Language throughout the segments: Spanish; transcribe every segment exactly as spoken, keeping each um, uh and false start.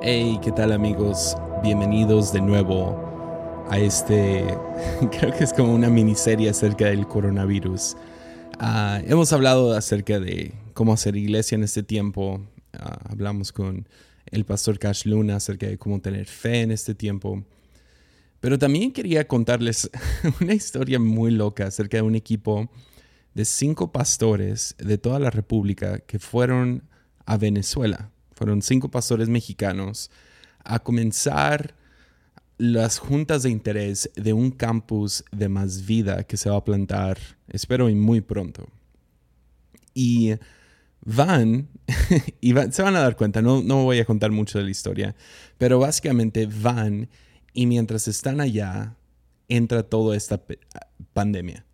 Hey, ¿qué tal, amigos? Bienvenidos de nuevo a este, creo que es como una miniserie acerca del coronavirus. Uh, hemos hablado acerca de cómo hacer iglesia en este tiempo. Uh, hablamos con el pastor Cash Luna acerca de cómo tener fe en este tiempo. Pero también quería contarles una historia muy loca acerca de un equipo de cinco pastores de toda la República que fueron a Venezuela. Fueron cinco pastores mexicanos a comenzar las juntas de interés de un campus de Más Vida que se va a plantar, espero, y muy pronto. Y van, y van, se van a dar cuenta, no, no voy a contar mucho de la historia, pero básicamente van y mientras están allá entra toda esta pandemia.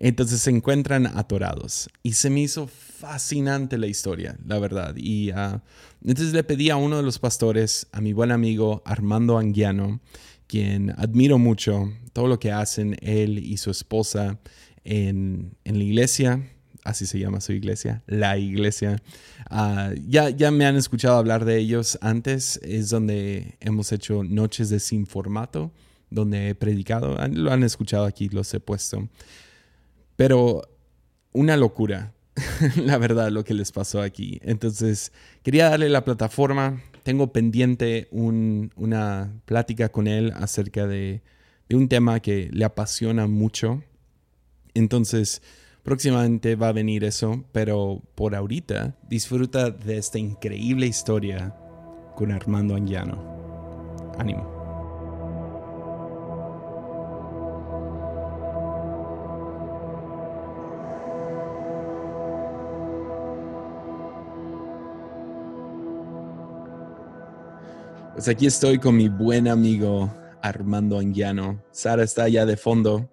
Entonces se encuentran atorados y se me hizo fascinante la historia, la verdad. Y uh, entonces le pedí a uno de los pastores, a mi buen amigo Armando Anguiano, quien admiro mucho, todo lo que hacen él y su esposa en, en la iglesia, así se llama su iglesia, la iglesia. Uh, ya, ya me han escuchado hablar de ellos antes, es donde hemos hecho noches de sin formato, donde he predicado, lo han escuchado aquí, los he puesto. Pero una locura, la verdad, lo que les pasó aquí. Entonces, quería darle la plataforma. Tengo pendiente un, una plática con él acerca de, de un tema que le apasiona mucho. Entonces, próximamente va a venir eso, pero por ahorita, disfruta de esta increíble historia con Armando Anguiano. Ánimo. Pues aquí estoy con mi buen amigo Armando Anguiano. Sara está allá de fondo,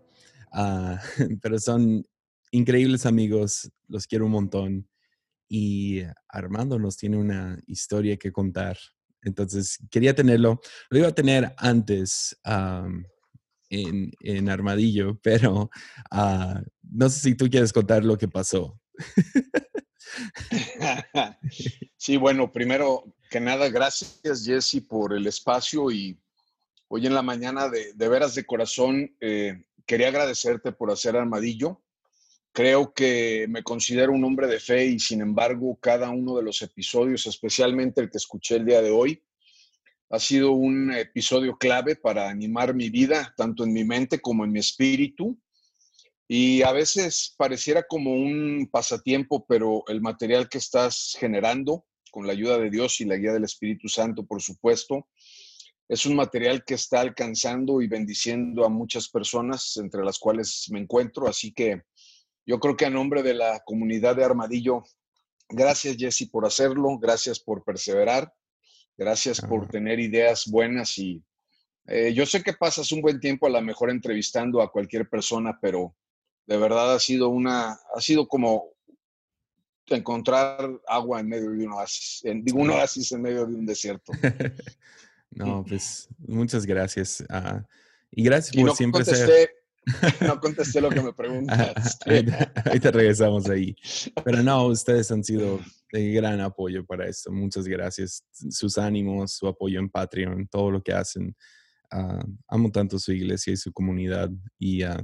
uh, pero son increíbles amigos, los quiero un montón. Y Armando nos tiene una historia que contar. Entonces quería tenerlo, lo iba a tener antes um, en, en Armadillo, pero uh, no sé si tú quieres contar lo que pasó. Sí, bueno, primero que nada, gracias, Jesse, por el espacio. Y hoy en la mañana, de, de veras de corazón, eh, quería agradecerte por hacer Armadillo. Creo que me considero un hombre de fe y, sin embargo, cada uno de los episodios, especialmente el que escuché el día de hoy, ha sido un episodio clave para animar mi vida, tanto en mi mente como en mi espíritu. Y a veces pareciera como un pasatiempo, pero el material que estás generando, con la ayuda de Dios y la guía del Espíritu Santo, por supuesto, es un material que está alcanzando y bendiciendo a muchas personas, entre las cuales me encuentro. Así que yo creo que a nombre de la comunidad de Armadillo, gracias, Jesse, por hacerlo, gracias por perseverar, gracias por tener ideas buenas. Y eh, yo sé que pasas un buen tiempo a lo mejor entrevistando a cualquier persona, pero de verdad ha sido una, ha sido como encontrar agua en medio de un oasis, en, digo, un oasis en medio de un desierto. No, pues muchas gracias. Uh, y gracias y por no siempre contesté, ser... No contesté lo que me preguntaste. Ahorita regresamos ahí. Pero no, ustedes han sido de gran apoyo para esto. Muchas gracias. Sus ánimos, su apoyo en Patreon, todo lo que hacen. Uh, amo tanto su iglesia y su comunidad y... Uh,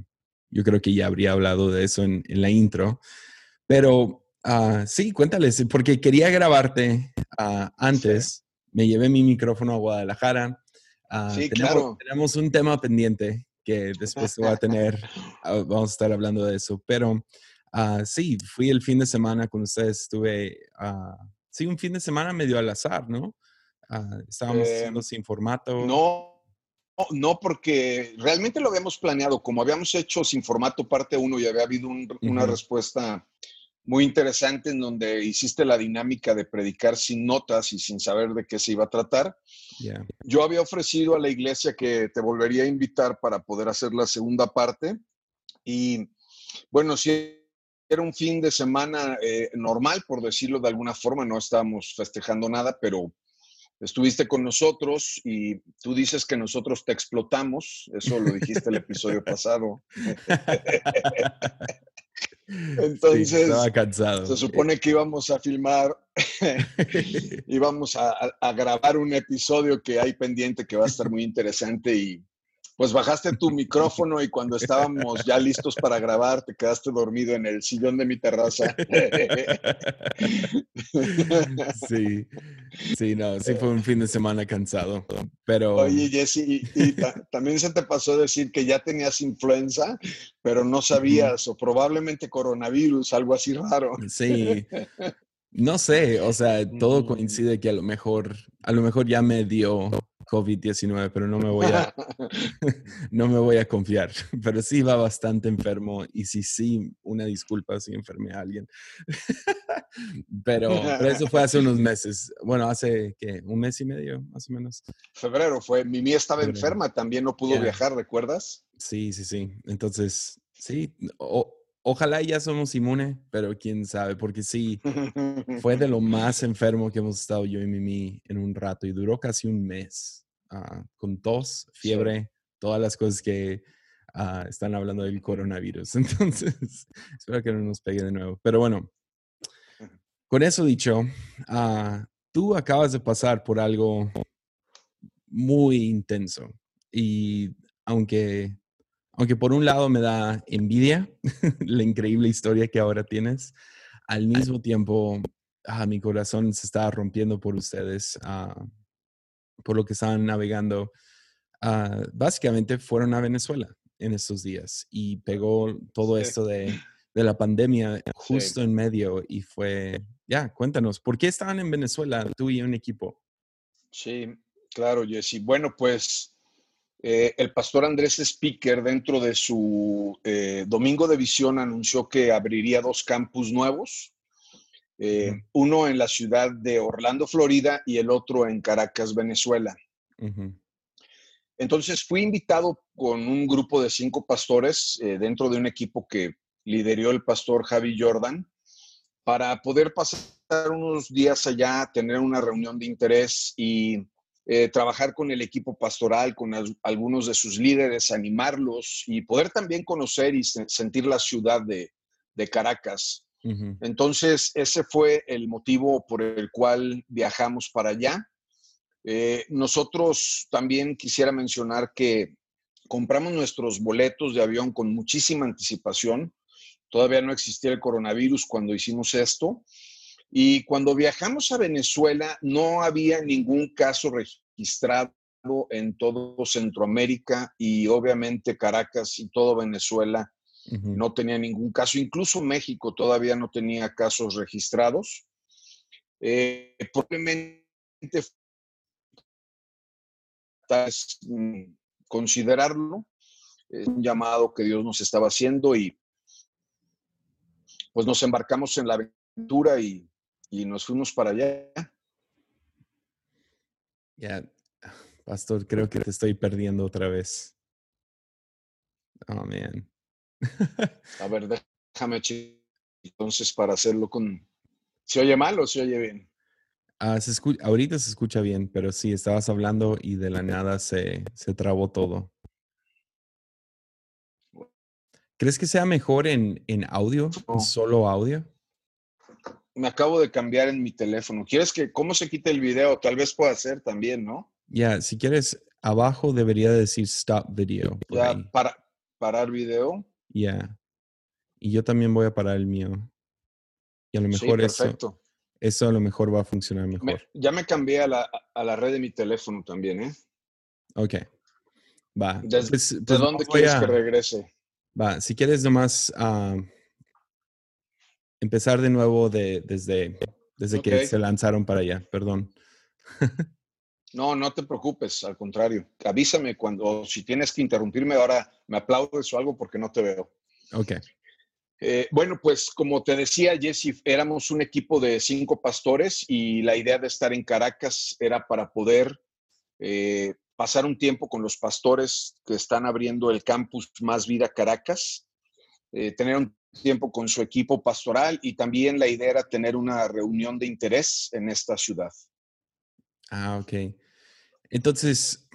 yo creo que ya habría hablado de eso en, en la intro. Pero uh, sí, cuéntales, porque quería grabarte uh, antes. Sí. Me llevé mi micrófono a Guadalajara. Uh, sí, tenemos, claro. Tenemos un tema pendiente que después va a tener. Uh, vamos a estar hablando de eso. Pero uh, sí, fui el fin de semana con ustedes. Estuve, uh, sí, un fin de semana medio al azar, ¿no? Uh, estábamos eh, haciendo sin formato. No. No, no, porque realmente lo habíamos planeado. Como habíamos hecho sin formato parte uno y había habido un, uh-huh. una respuesta muy interesante en donde hiciste la dinámica de predicar sin notas y sin saber de qué se iba a tratar. Yeah. Yo había ofrecido a la iglesia que te volvería a invitar para poder hacer la segunda parte. Y bueno, sí, era un fin de semana eh, normal, por decirlo de alguna forma. No estábamos festejando nada, pero... estuviste con nosotros y tú dices que nosotros te explotamos. Eso lo dijiste el episodio pasado. Entonces, sí, estaba cansado. Se supone que íbamos a filmar, íbamos a, a, a grabar un episodio que hay pendiente que va a estar muy interesante y pues bajaste tu micrófono y cuando estábamos ya listos para grabar te quedaste dormido en el sillón de mi terraza. Sí, sí, no, sí fue un fin de semana cansado, pero... Oye, Jessy, y, y ta también se te pasó decir que ya tenías influenza, pero no sabías, o probablemente coronavirus, algo así raro. Sí, no sé, o sea, todo coincide que a lo mejor, a lo mejor ya me dio... COVID diecinueve, pero no me voy a no me voy a confiar. Pero sí va bastante enfermo y sí, sí, una disculpa si enfermé a alguien. Pero, pero eso fue hace unos meses. Bueno, hace, ¿qué? Un mes y medio, más o menos. Febrero fue. Mimi estaba Febrero. enferma, también no pudo yeah. viajar, ¿recuerdas? Sí, sí, sí. Entonces, sí, o, ojalá ya somos inmunes, pero quién sabe, porque sí, fue de lo más enfermo que hemos estado yo y Mimi en un rato y duró casi un mes, uh, con tos, fiebre, sí. todas las cosas que uh, están hablando del coronavirus. Entonces, espero que no nos pegue de nuevo. Pero bueno, con eso dicho, uh, tú acabas de pasar por algo muy intenso y aunque... Aunque por un lado me da envidia la increíble historia que ahora tienes, al mismo tiempo ah, mi corazón se está rompiendo por ustedes, ah, por lo que estaban navegando. Ah, básicamente fueron a Venezuela en estos días y pegó todo sí. esto de, de la pandemia justo sí. en medio y fue, ya, yeah, cuéntanos, ¿por qué estaban en Venezuela tú y un equipo? Sí, claro, Jessy. Bueno, pues... Eh, el pastor Andrés Speaker, dentro de su eh, Domingo de Visión, anunció que abriría dos campus nuevos, eh, uh-huh. uno en la ciudad de Orlando, Florida, y el otro en Caracas, Venezuela. Uh-huh. Entonces fui invitado con un grupo de cinco pastores, eh, dentro de un equipo que lideró el pastor Javi Jordan, para poder pasar unos días allá, tener una reunión de interés y... Eh, trabajar con el equipo pastoral, con as, algunos de sus líderes, animarlos y poder también conocer y se, sentir la ciudad de, de Caracas. Uh-huh. Entonces, ese fue el motivo por el cual viajamos para allá. Eh, nosotros también quisiera mencionar que compramos nuestros boletos de avión con muchísima anticipación. Todavía no existía el coronavirus cuando hicimos esto. Y cuando viajamos a Venezuela, no había ningún caso registrado en todo Centroamérica y obviamente Caracas y todo Venezuela uh-huh. no tenía ningún caso. Incluso México todavía no tenía casos registrados. Eh, probablemente es considerarlo es un llamado que Dios nos estaba haciendo y pues nos embarcamos en la aventura y Y nos fuimos para allá. Ya, yeah. Pastor, creo que te estoy perdiendo otra vez. Oh, man. A ver, déjame, entonces, para hacerlo con... ¿Se oye mal o se oye bien? Uh, se escucha, ahorita se escucha bien, pero sí, estabas hablando y de la nada se, se trabó todo. ¿Crees que sea mejor en, en audio, no. en solo audio? Me acabo de cambiar en mi teléfono. ¿Quieres que cómo se quite el video? Tal vez pueda hacer también, ¿no? Ya, yeah, si quieres, abajo debería decir stop video. Ya, para, parar video. Ya. Yeah. Y yo también voy a parar el mío. Y a lo mejor sí, perfecto. Eso, eso a lo mejor va a funcionar mejor. Me, ya me cambié a la, a la red de mi teléfono también, ¿eh? Ok. Va. ¿Desde pues, pues ¿de dónde quieres a, que regrese? Va, si quieres nomás... Uh, Empezar de nuevo de, desde, desde okay. que se lanzaron para allá. Perdón. No, no te preocupes. Al contrario. Avísame cuando, si tienes que interrumpirme ahora, me aplaudes o algo porque no te veo. Ok. Eh, bueno, pues como te decía, Jessy, éramos un equipo de cinco pastores y la idea de estar en Caracas era para poder eh, pasar un tiempo con los pastores que están abriendo el campus Más Vida Caracas. Eh, tener un tiempo con su equipo pastoral y también la idea era tener una reunión de interés en esta ciudad. Ah, ok. Entonces,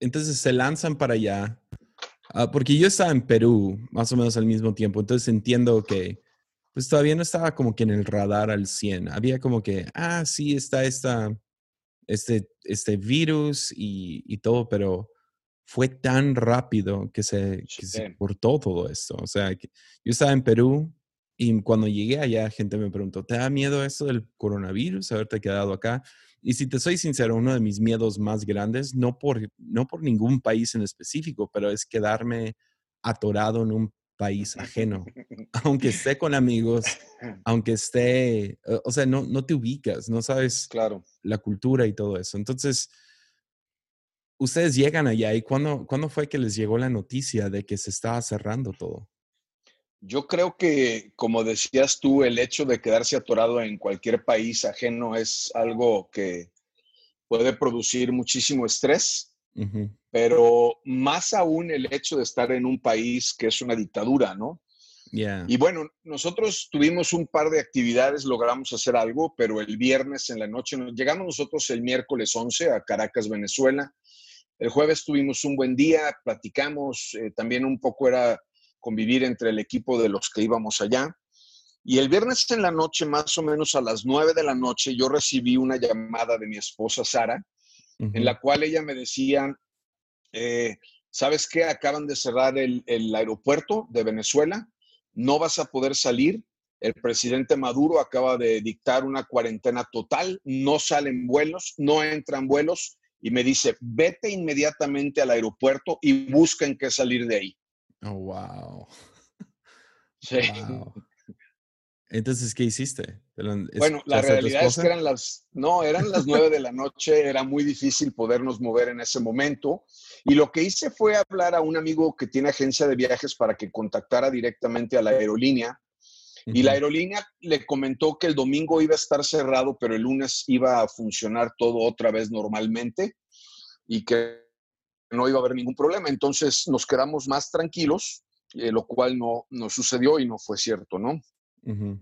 entonces se lanzan para allá. Uh, porque yo estaba en Perú más o menos al mismo tiempo, entonces entiendo que pues todavía no estaba como que en el radar al cien. Había como que, ah, sí, está esta, este, este virus y, y todo, pero fue tan rápido que se, que se cortó todo esto. O sea, que yo estaba en Perú y cuando llegué allá, gente me preguntó, ¿te da miedo esto del coronavirus, haberte quedado acá? Y si te soy sincero, uno de mis miedos más grandes, no por, no por ningún país en específico, pero es quedarme atorado en un país ajeno. Aunque esté con amigos, aunque esté... O sea, no, no te ubicas, no sabes claro. la cultura y todo eso. Entonces, ustedes llegan allá y ¿cuándo, ¿cuándo fue que les llegó la noticia de que se estaba cerrando todo? Yo creo que, como decías tú, el hecho de quedarse atorado en cualquier país ajeno es algo que puede producir muchísimo estrés, uh-huh. pero más aún el hecho de estar en un país que es una dictadura, ¿no? Yeah. Y bueno, nosotros tuvimos un par de actividades, logramos hacer algo, pero el viernes en la noche, llegamos nosotros el miércoles once a Caracas, Venezuela. El jueves tuvimos un buen día, platicamos, eh, también un poco era... convivir entre el equipo de los que íbamos allá. Y el viernes en la noche, más o menos a las nueve de la noche, yo recibí una llamada de mi esposa Sara, uh-huh. en la cual ella me decía, eh, ¿sabes qué? Acaban de cerrar el, el aeropuerto de Venezuela, no vas a poder salir, el presidente Maduro acaba de dictar una cuarentena total, no salen vuelos, no entran vuelos, y me dice, vete inmediatamente al aeropuerto y busquen qué salir de ahí. Oh, wow. Sí. Wow. Entonces, ¿qué hiciste? Bueno, la realidad es que eran las, no, eran las nueve de la noche, era muy difícil podernos mover en ese momento. Y lo que hice fue hablar a un amigo que tiene agencia de viajes para que contactara directamente a la aerolínea. Uh-huh. Y la aerolínea le comentó que el domingo iba a estar cerrado, pero el lunes iba a funcionar todo otra vez normalmente y que no iba a haber ningún problema. Entonces nos quedamos más tranquilos, eh, lo cual no, no sucedió y no fue cierto, ¿no? Uh-huh.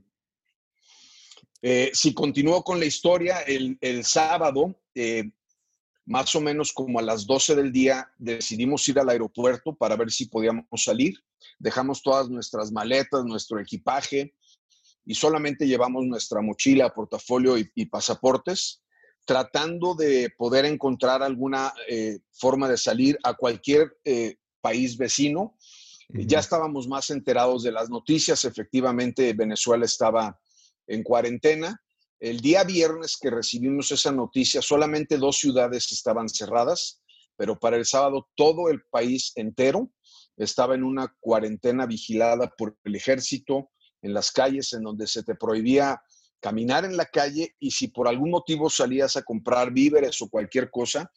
Eh, si continúo con la historia, el, el sábado, eh, más o menos como a las doce del día, decidimos ir al aeropuerto para ver si podíamos salir. Dejamos todas nuestras maletas, nuestro equipaje y solamente llevamos nuestra mochila, portafolio y, y pasaportes, tratando de poder encontrar alguna eh, forma de salir a cualquier eh, país vecino. Uh-huh. Ya estábamos más enterados de las noticias. Efectivamente, Venezuela estaba en cuarentena. El día viernes que recibimos esa noticia, solamente dos ciudades estaban cerradas, pero para el sábado todo el país entero estaba en una cuarentena vigilada por el ejército, en las calles, en donde se te prohibía caminar en la calle, y si por algún motivo salías a comprar víveres o cualquier cosa,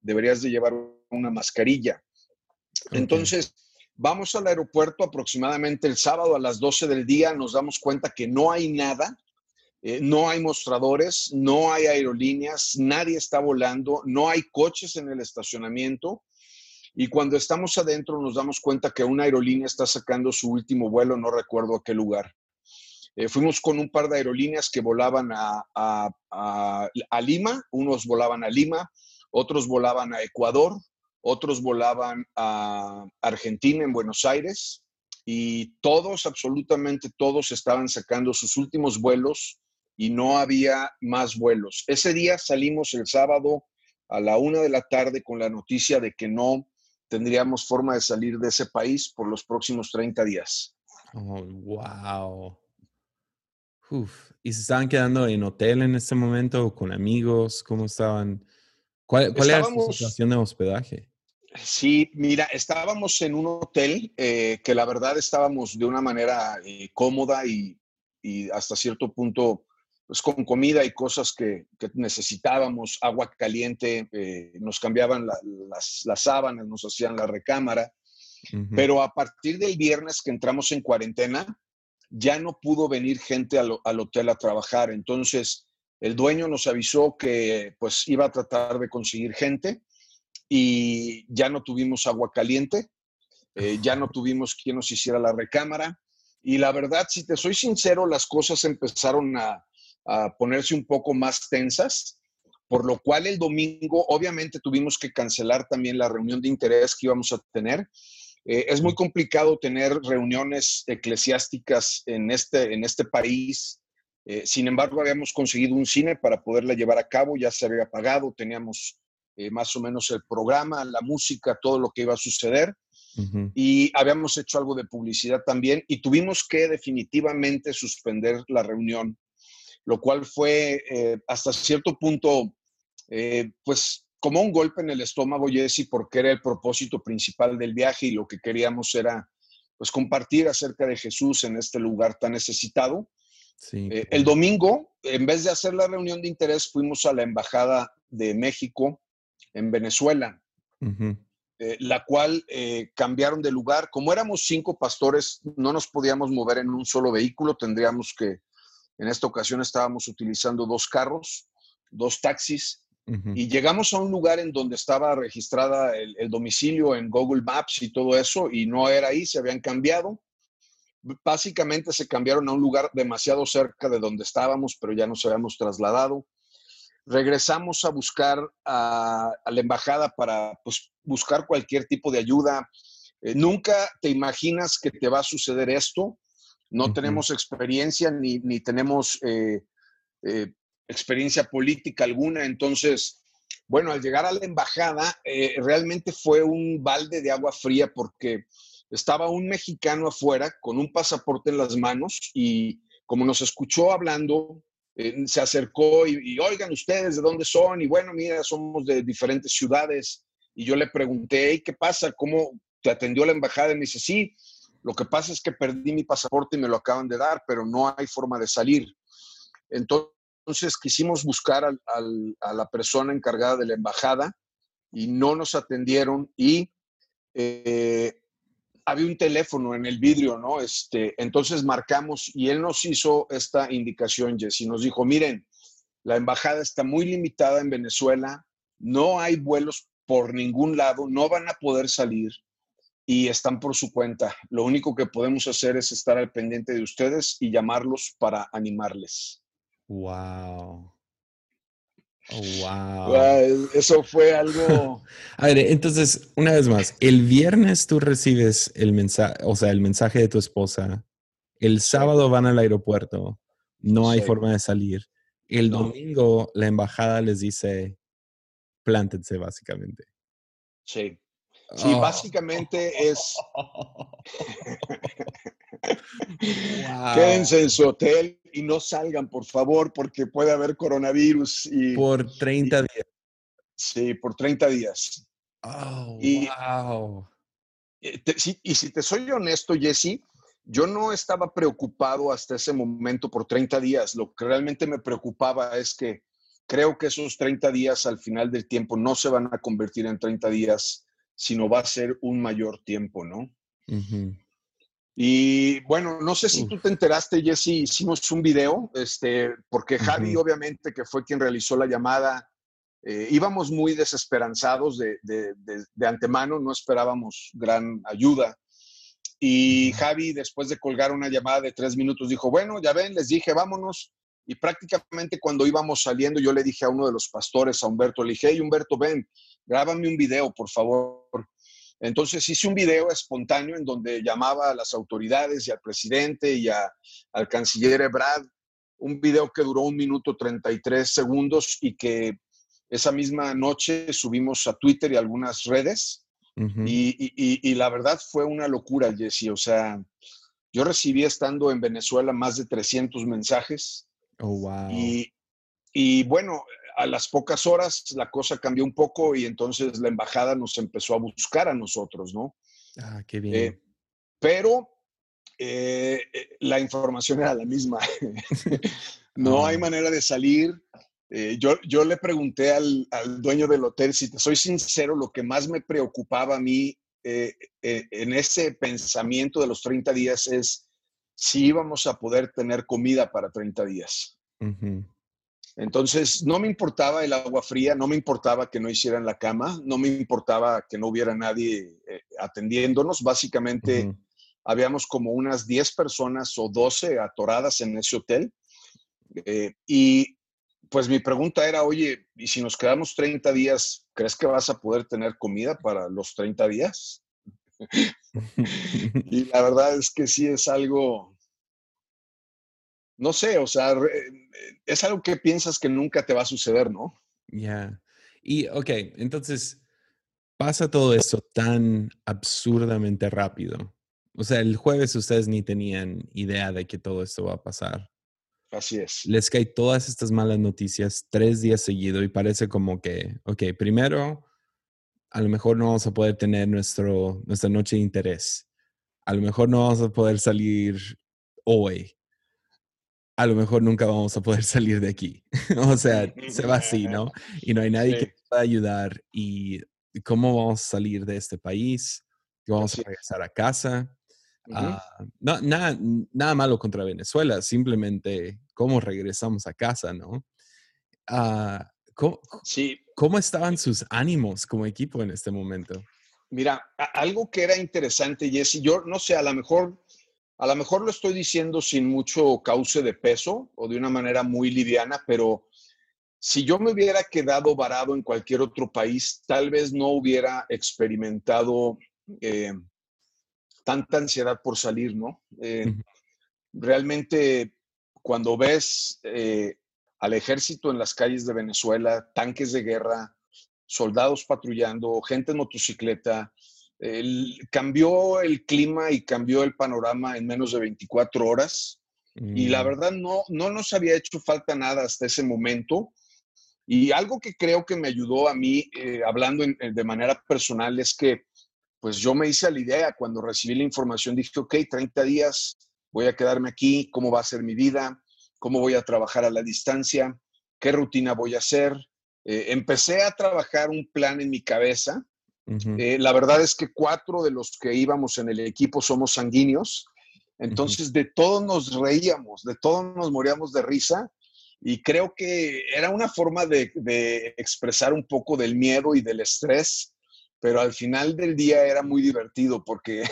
deberías de llevar una mascarilla. Okay. Entonces, vamos al aeropuerto aproximadamente el sábado a las doce del día, nos damos cuenta que no hay nada, eh, no hay mostradores, no hay aerolíneas, nadie está volando, no hay coches en el estacionamiento, y cuando estamos adentro nos damos cuenta que una aerolínea está sacando su último vuelo, no recuerdo a qué lugar. Eh, fuimos con un par de aerolíneas que volaban a, a, a, a Lima, unos volaban a Lima, otros volaban a Ecuador, otros volaban a Argentina, en Buenos Aires, y todos, absolutamente todos, estaban sacando sus últimos vuelos y no había más vuelos. Ese día salimos el sábado a la una de la tarde con la noticia de que no tendríamos forma de salir de ese país por los próximos treinta días. Oh, wow. Uf, ¿y se estaban quedando en hotel en este momento, con amigos? ¿Cómo estaban? ¿Cuál, cuál era su situación de hospedaje? Sí, mira, estábamos en un hotel eh, que la verdad estábamos de una manera eh, cómoda y, y hasta cierto punto pues, con comida y cosas que, que necesitábamos, agua caliente, eh, nos cambiaban la, las, las sábanas, nos hacían la recámara. Uh-huh. Pero a partir del viernes que entramos en cuarentena, ya no pudo venir gente al, al hotel a trabajar. Entonces, el dueño nos avisó que pues iba a tratar de conseguir gente y ya no tuvimos agua caliente, eh, ya no tuvimos quien nos hiciera la recámara. Y la verdad, si te soy sincero, las cosas empezaron a, a ponerse un poco más tensas, por lo cual el domingo, obviamente, tuvimos que cancelar también la reunión de interés que íbamos a tener. Eh, es muy complicado tener reuniones eclesiásticas en este, en este país. Eh, sin embargo, habíamos conseguido un cine para poderla llevar a cabo. Ya se había pagado, teníamos eh, más o menos el programa, la música, todo lo que iba a suceder. Uh-huh. Y habíamos hecho algo de publicidad también y tuvimos que definitivamente suspender la reunión, lo cual fue eh, hasta cierto punto, eh, pues, como un golpe en el estómago, Jesse, porque era el propósito principal del viaje y lo que queríamos era, pues, compartir acerca de Jesús en este lugar tan necesitado. Sí. Eh, el domingo, en vez de hacer la reunión de interés, fuimos a la Embajada de México en Venezuela, uh-huh. eh, la cual eh, cambiaron de lugar. Como éramos cinco pastores, no nos podíamos mover en un solo vehículo. Tendríamos que, en esta ocasión estábamos utilizando dos carros, dos taxis. Uh-huh. Y llegamos a un lugar en donde estaba registrada el, el domicilio en Google Maps y todo eso, y no era ahí, se habían cambiado. Básicamente se cambiaron a un lugar demasiado cerca de donde estábamos, pero ya nos habíamos trasladado. Regresamos a buscar a, a la embajada para, pues, buscar cualquier tipo de ayuda. Eh, nunca te imaginas que te va a suceder esto. No uh-huh. tenemos experiencia ni, ni tenemos... Eh, eh, experiencia política alguna. Entonces, bueno, al llegar a la embajada, eh, realmente fue un balde de agua fría porque estaba un mexicano afuera con un pasaporte en las manos y como nos escuchó hablando, eh, se acercó y, y, oigan, ¿ustedes de dónde son? Y bueno, mira, somos de diferentes ciudades. Y yo le pregunté, ¿y qué pasa? ¿Cómo te atendió la embajada? Y me dice, sí, lo que pasa es que perdí mi pasaporte y me lo acaban de dar, pero no hay forma de salir. Entonces, Entonces quisimos buscar al, al, a la persona encargada de la embajada y no nos atendieron y eh, había un teléfono en el vidrio, ¿no? Este, entonces marcamos y él nos hizo esta indicación, Jessy. Nos dijo, miren, la embajada está muy limitada en Venezuela, no hay vuelos por ningún lado, no van a poder salir y están por su cuenta. Lo único que podemos hacer es estar al pendiente de ustedes y llamarlos para animarles. Wow. Oh, wow. Eso fue algo. A ver, entonces, una vez más, el viernes tú recibes el mensaje, o sea, el mensaje de tu esposa. El sábado van al aeropuerto. No hay sí. forma de salir. El no. domingo la embajada les dice, plántense, básicamente. Sí. Sí, oh. básicamente es... wow. Quédense en su hotel y no salgan, por favor, porque puede haber coronavirus. Y, por treinta y, días. Sí, por treinta días. Oh, y, wow. Te, si, y si te soy honesto, Jesse, yo no estaba preocupado hasta ese momento por treinta días. Lo que realmente me preocupaba es que creo que esos treinta días al final del tiempo no se van a convertir en treinta días, sino va a ser un mayor tiempo, ¿no? Uh-huh. Y bueno, no sé si tú te enteraste, Jesse, hicimos un video, este, porque Javi, uh-huh. obviamente, que fue quien realizó la llamada, eh, íbamos muy desesperanzados de, de, de, de antemano, no esperábamos gran ayuda. Y Javi, después de colgar una llamada de tres minutos, dijo, bueno, ya ven, les dije, vámonos. Y prácticamente cuando íbamos saliendo, yo le dije a uno de los pastores, a Humberto, le dije, hey, Humberto, ven, grábame un video, por favor. Entonces hice un video espontáneo en donde llamaba a las autoridades y al presidente y a, al canciller Ebrard. Un video que duró un minuto treinta y tres segundos y que esa misma noche subimos a Twitter y algunas redes. Uh-huh. y, y, y, y la verdad fue una locura, Jesse. O sea, yo recibí estando en Venezuela más de trescientos mensajes. Oh, wow. Y, y bueno... A las pocas horas la cosa cambió un poco y entonces la embajada nos empezó a buscar a nosotros, ¿no? Ah, qué bien. Eh, pero eh, la información era la misma. No hay manera de salir. Eh, yo, yo le pregunté al, al dueño del hotel, si te soy sincero, lo que más me preocupaba a mí eh, eh, en ese pensamiento de los treinta días es si íbamos a poder tener comida para treinta días. Uh-huh. Entonces, no me importaba el agua fría, no me importaba que no hicieran la cama, no me importaba que no hubiera nadie eh, atendiéndonos. Básicamente, uh-huh. habíamos como unas diez personas o doce atoradas en ese hotel. Eh, y pues mi pregunta era, oye, ¿y si nos quedamos treinta días, crees que vas a poder tener comida para los treinta días? Y la verdad es que sí es algo, no sé, o sea, es algo que piensas que nunca te va a suceder, ¿no? Ya. Yeah. Y, ok, entonces, pasa todo esto tan absurdamente rápido. O sea, el jueves ustedes ni tenían idea de que todo esto va a pasar. Así es. Les cae todas estas malas noticias tres días seguidos y parece como que, ok, primero, a lo mejor no vamos a poder tener nuestro, nuestra noche de interés. A lo mejor no vamos a poder salir hoy. A lo mejor nunca vamos a poder salir de aquí. O sea, se va así, ¿no? Y no hay nadie sí. que pueda ayudar. ¿Y cómo vamos a salir de este país? ¿Vamos así. A regresar a casa? Uh-huh. uh, no, nada, nada malo contra Venezuela. Simplemente, ¿cómo regresamos a casa, no? Uh, ¿cómo, sí. ¿Cómo estaban sus ánimos como equipo en este momento? Mira, algo que era interesante, Jesse, yo no sé, a lo mejor... A lo mejor lo estoy diciendo sin mucho cauce de peso o de una manera muy liviana, pero si yo me hubiera quedado varado en cualquier otro país, tal vez no hubiera experimentado eh, tanta ansiedad por salir, ¿no? Eh, uh-huh. Realmente, cuando ves eh, al ejército en las calles de Venezuela, tanques de guerra, soldados patrullando, gente en motocicleta, El, cambió el clima y cambió el panorama en menos de veinticuatro horas. Mm. Y la verdad no, no nos había hecho falta nada hasta ese momento. Y algo que creo que me ayudó a mí, eh, hablando en, de manera personal, es que pues yo me hice a la idea. Cuando recibí la información dije, ok, treinta días, voy a quedarme aquí, ¿cómo va a ser mi vida? ¿Cómo voy a trabajar a la distancia? ¿Qué rutina voy a hacer? Eh, empecé a trabajar un plan en mi cabeza. Uh-huh. Eh, la verdad es que cuatro de los que íbamos en el equipo somos sanguíneos, entonces uh-huh. de todos nos reíamos, de todos nos moríamos de risa y creo que era una forma de, de expresar un poco del miedo y del estrés, pero al final del día era muy divertido porque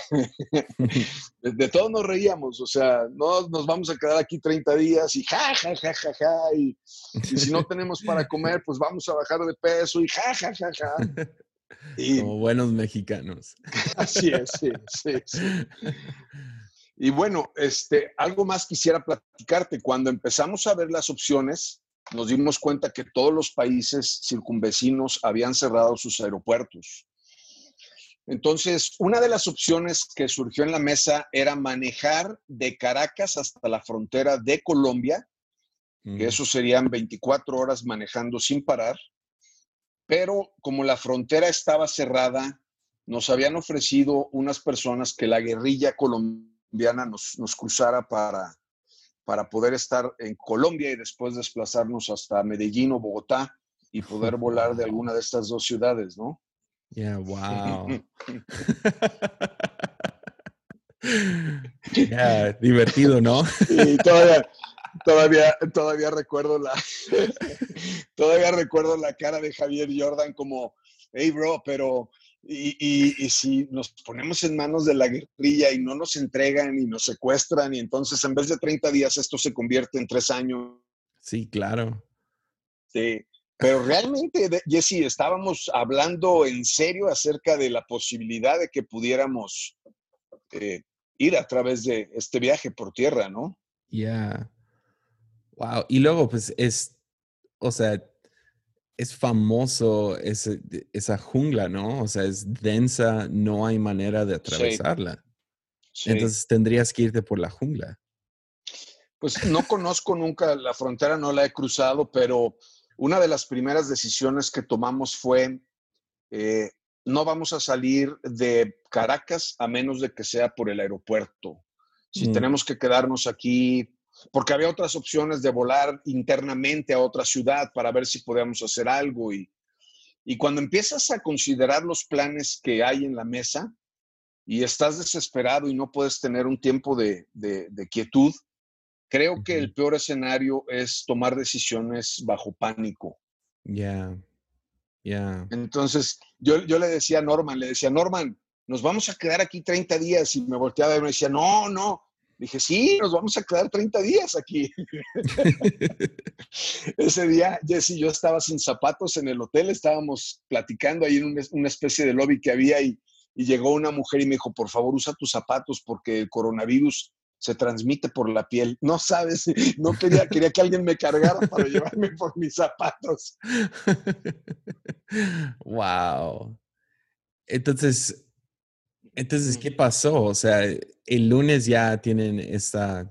de, de todos nos reíamos, o sea, no nos vamos a quedar aquí treinta días y ja, ja, ja, ja, ja, y, y si no tenemos para comer, pues vamos a bajar de peso y ja, ja, ja, ja. Y, como buenos mexicanos. Así es, sí, sí, sí. Y bueno, este, algo más quisiera platicarte. Cuando empezamos a ver las opciones, nos dimos cuenta que todos los países circunvecinos habían cerrado sus aeropuertos. Entonces, una de las opciones que surgió en la mesa era manejar de Caracas hasta la frontera de Colombia, mm. que eso serían veinticuatro horas manejando sin parar. Pero como la frontera estaba cerrada, nos habían ofrecido unas personas que la guerrilla colombiana nos, nos cruzara para, para poder estar en Colombia y después desplazarnos hasta Medellín o Bogotá y poder volar de alguna de estas dos ciudades, ¿no? Yeah, wow. Yeah, divertido, ¿no? Y todavía... Todavía, todavía recuerdo la todavía recuerdo la cara de Javier Jordan como, hey bro, pero y, y, y si nos ponemos en manos de la guerrilla y no nos entregan y nos secuestran y entonces en vez de treinta días esto se convierte en tres años. Sí, claro. Sí, pero realmente, Jesse, estábamos hablando en serio acerca de la posibilidad de que pudiéramos eh, ir a través de este viaje por tierra, ¿no? Yeah. Wow, y luego pues es, o sea, es famoso ese, esa jungla, ¿no? O sea, es densa, no hay manera de atravesarla. Sí. Sí. Entonces tendrías que irte por la jungla. Pues no conozco nunca la frontera, no la he cruzado, pero una de las primeras decisiones que tomamos fue eh, no vamos a salir de Caracas a menos de que sea por el aeropuerto. Si mm. tenemos que quedarnos aquí... Porque había otras opciones de volar internamente a otra ciudad para ver si podíamos hacer algo. Y, y cuando empiezas a considerar los planes que hay en la mesa y estás desesperado y no puedes tener un tiempo de, de, de quietud, creo uh-huh. que el peor escenario es tomar decisiones bajo pánico. Ya, yeah. ya. Yeah. Entonces, yo, yo le decía a Norman, le decía, Norman, nos vamos a quedar aquí treinta días. Y me volteaba y me decía, no, no. Dije, sí, nos vamos a quedar treinta días aquí. Ese día, Jesse y yo estaba sin zapatos en el hotel, estábamos platicando ahí en una especie de lobby que había y, y llegó una mujer y me dijo, por favor, usa tus zapatos porque el coronavirus se transmite por la piel. No sabes, no quería, quería que alguien me cargara para llevarme por mis zapatos. Wow. Entonces, entonces, ¿qué pasó? O sea, el lunes ya tienen esta,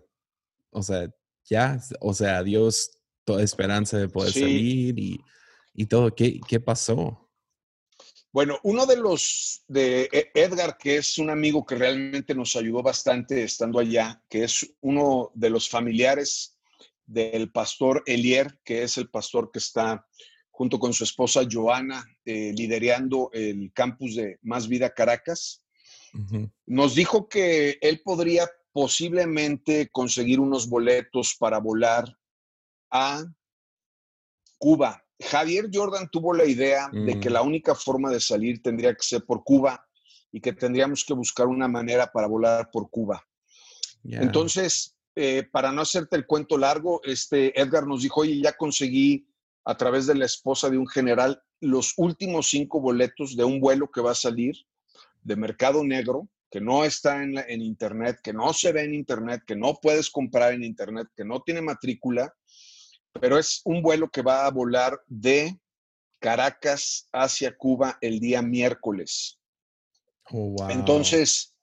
o sea, ya, o sea, adiós toda esperanza de poder sí. salir y, y todo. ¿Qué, qué pasó? Bueno, uno de los, de Edgar, que es un amigo que realmente nos ayudó bastante estando allá, que es uno de los familiares del pastor Elier, que es el pastor que está junto con su esposa Joana, eh, liderando el campus de Más Vida Caracas, uh-huh. nos dijo que él podría posiblemente conseguir unos boletos para volar a Cuba. Javier Jordan tuvo la idea mm. de que la única forma de salir tendría que ser por Cuba y que tendríamos que buscar una manera para volar por Cuba. Yeah. Entonces, eh, para no hacerte el cuento largo, este Edgar nos dijo, oye, ya conseguí a través de la esposa de un general los últimos cinco boletos de un vuelo que va a salir de Mercado Negro, que no está en, la, en internet, que no se ve en internet, que no puedes comprar en internet, que no tiene matrícula. Pero es un vuelo que va a volar de Caracas hacia Cuba el día miércoles. Oh, wow. Entonces,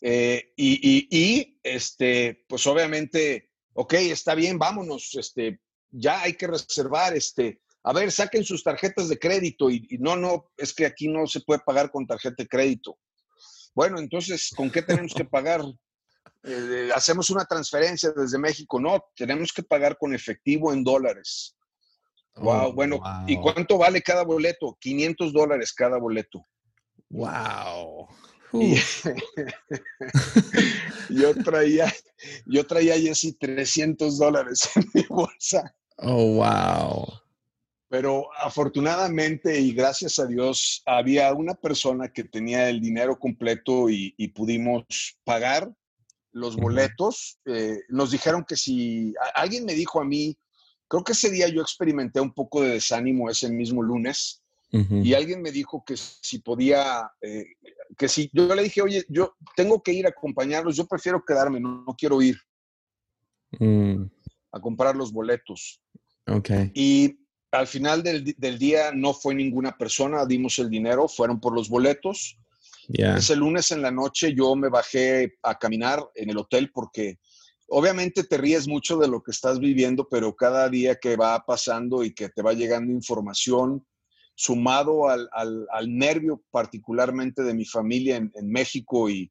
eh, y, y, y este, pues obviamente, ok, está bien, vámonos, este, ya hay que reservar, este, a ver, saquen sus tarjetas de crédito y, y no, no, es que aquí no se puede pagar con tarjeta de crédito. Bueno, entonces, ¿con qué tenemos que pagar? Eh, hacemos una transferencia desde México. No, tenemos que pagar con efectivo en dólares. Wow, oh, bueno, wow. ¿Y cuánto vale cada boleto? quinientos dólares cada boleto. Wow. Y, yo traía, yo traía ya sí trescientos dólares en mi bolsa. Oh, wow. Pero afortunadamente y gracias a Dios había una persona que tenía el dinero completo y, y pudimos pagar los boletos. Eh, nos dijeron que si... A, alguien me dijo a mí, creo que ese día yo experimenté un poco de desánimo ese mismo lunes, uh-huh. y alguien me dijo que si podía, eh, que si... Yo le dije, oye, yo tengo que ir a acompañarlos, yo prefiero quedarme, no, no quiero ir mm. a comprar los boletos. Okay. Y al final del, del día no fue ninguna persona, dimos el dinero, fueron por los boletos. Yeah. Ese lunes en la noche yo me bajé a caminar en el hotel porque obviamente te ríes mucho de lo que estás viviendo, pero cada día que va pasando y que te va llegando información, sumado al, al, al nervio particularmente de mi familia en, en México y,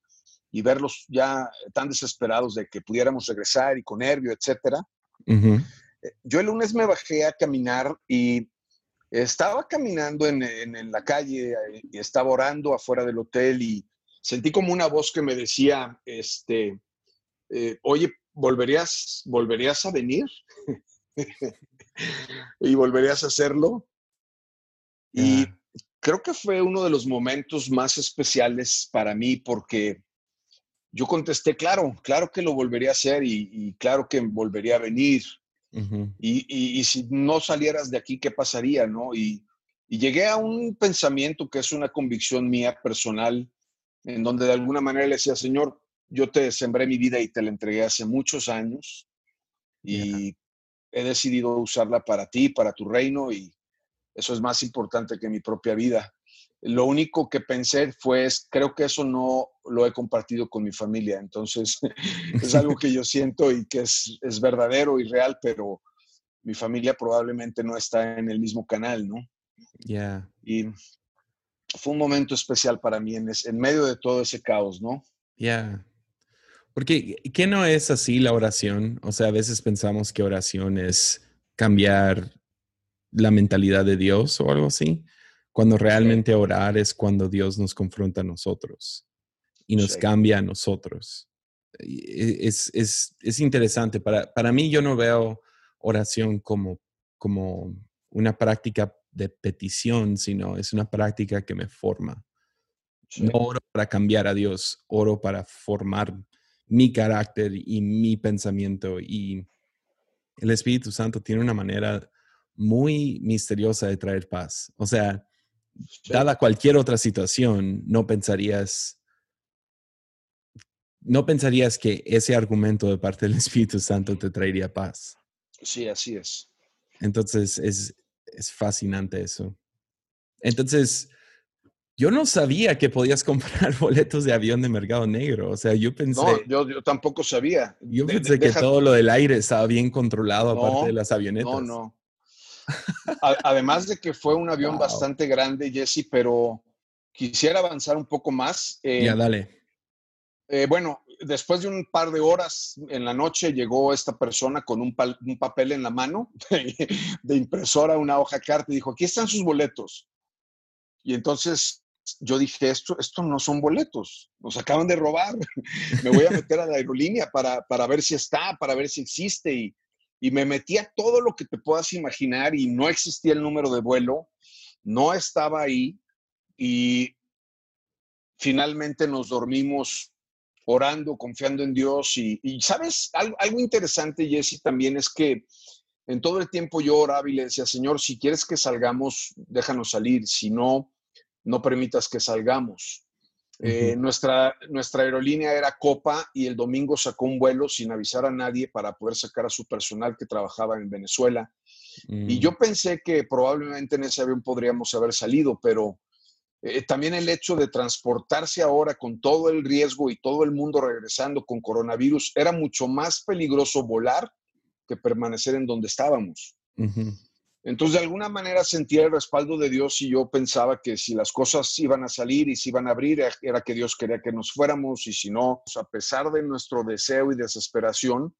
y verlos ya tan desesperados de que pudiéramos regresar y con nervio, etcétera. Uh-huh. Yo el lunes me bajé a caminar y... Estaba caminando en, en, en la calle y estaba orando afuera del hotel y sentí como una voz que me decía, este, eh, oye, ¿volverías, ¿volverías a venir? ¿Y volverías a hacerlo? Yeah. Y creo que fue uno de los momentos más especiales para mí porque yo contesté, claro, claro que lo volvería a hacer y, y claro que volvería a venir. Uh-huh. Y, y, y si no salieras de aquí, ¿qué pasaría? ¿No? Y, y llegué a un pensamiento que es una convicción mía personal, en donde de alguna manera le decía, Señor, yo te sembré mi vida y te la entregué hace muchos años y yeah. he decidido usarla para ti, para tu reino y eso es más importante que mi propia vida. Lo único que pensé fue, creo que eso no lo he compartido con mi familia. Entonces, es algo que yo siento y que es, es verdadero y real, pero mi familia probablemente no está en el mismo canal, ¿no? Yeah. Y fue un momento especial para mí en, es, en medio de todo ese caos, ¿no? Yeah. Porque, ¿qué no es así la oración? O sea, a veces pensamos que oración es cambiar la mentalidad de Dios o algo así. Cuando realmente sí. orar es cuando Dios nos confronta a nosotros y nos sí. cambia a nosotros. Es, es, es interesante. Para, para mí yo no veo oración como, como una práctica de petición, sino es una práctica que me forma. Sí. No oro para cambiar a Dios, oro para formar mi carácter y mi pensamiento. Y el Espíritu Santo tiene una manera muy misteriosa de traer paz. O sea, Sí. Dada cualquier otra situación, no pensarías... ¿No pensarías que ese argumento de parte del Espíritu Santo te traería paz? Sí, así es. Entonces, es, es fascinante eso. Entonces, yo no sabía que podías comprar boletos de avión de mercado negro. O sea, yo pensé... No, yo, yo tampoco sabía. Yo de, pensé de, que deja... todo lo del aire estaba bien controlado, no, aparte de las avionetas. No, no. A, además de que fue un avión wow. bastante grande, Jesse, pero quisiera avanzar un poco más. Eh, ya, dale. Eh, bueno, después de un par de horas en la noche llegó esta persona con un, pal, un papel en la mano de, de impresora, una hoja carta, y dijo, aquí están sus boletos. Y entonces yo dije, esto, esto no son boletos, nos acaban de robar. Me voy a meter a la aerolínea para, para ver si está, para ver si existe. Y, y me metí a todo lo que te puedas imaginar y no existía el número de vuelo, no estaba ahí. Y finalmente nos dormimos orando, confiando en Dios. Y, y ¿sabes? Algo, algo interesante, Jesse, también es que en todo el tiempo yo oraba y le decía, Señor, si quieres que salgamos, déjanos salir. Si no, no permitas que salgamos. Uh-huh. eh, nuestra, nuestra aerolínea era Copa y el domingo sacó un vuelo sin avisar a nadie para poder sacar a su personal que trabajaba en Venezuela. Uh-huh. Y yo pensé que probablemente en ese avión podríamos haber salido, pero... Eh, también el hecho de transportarse ahora con todo el riesgo y todo el mundo regresando con coronavirus, era mucho más peligroso volar que permanecer en donde estábamos. Uh-huh. Entonces, de alguna manera sentía el respaldo de Dios y yo pensaba que si las cosas iban a salir y se iban a abrir, era que Dios quería que nos fuéramos y si no, a pesar de nuestro deseo y desesperación,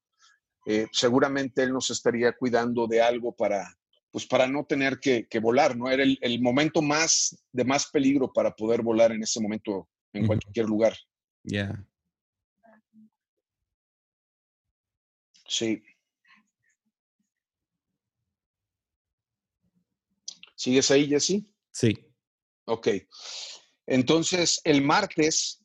eh, seguramente Él nos estaría cuidando de algo para... pues para no tener que, que volar, ¿no? Era el, el momento más de más peligro para poder volar en ese momento en cualquier lugar. Yeah. Sí. ¿Sigues ahí, Jesse? Sí. Ok. Entonces, el martes,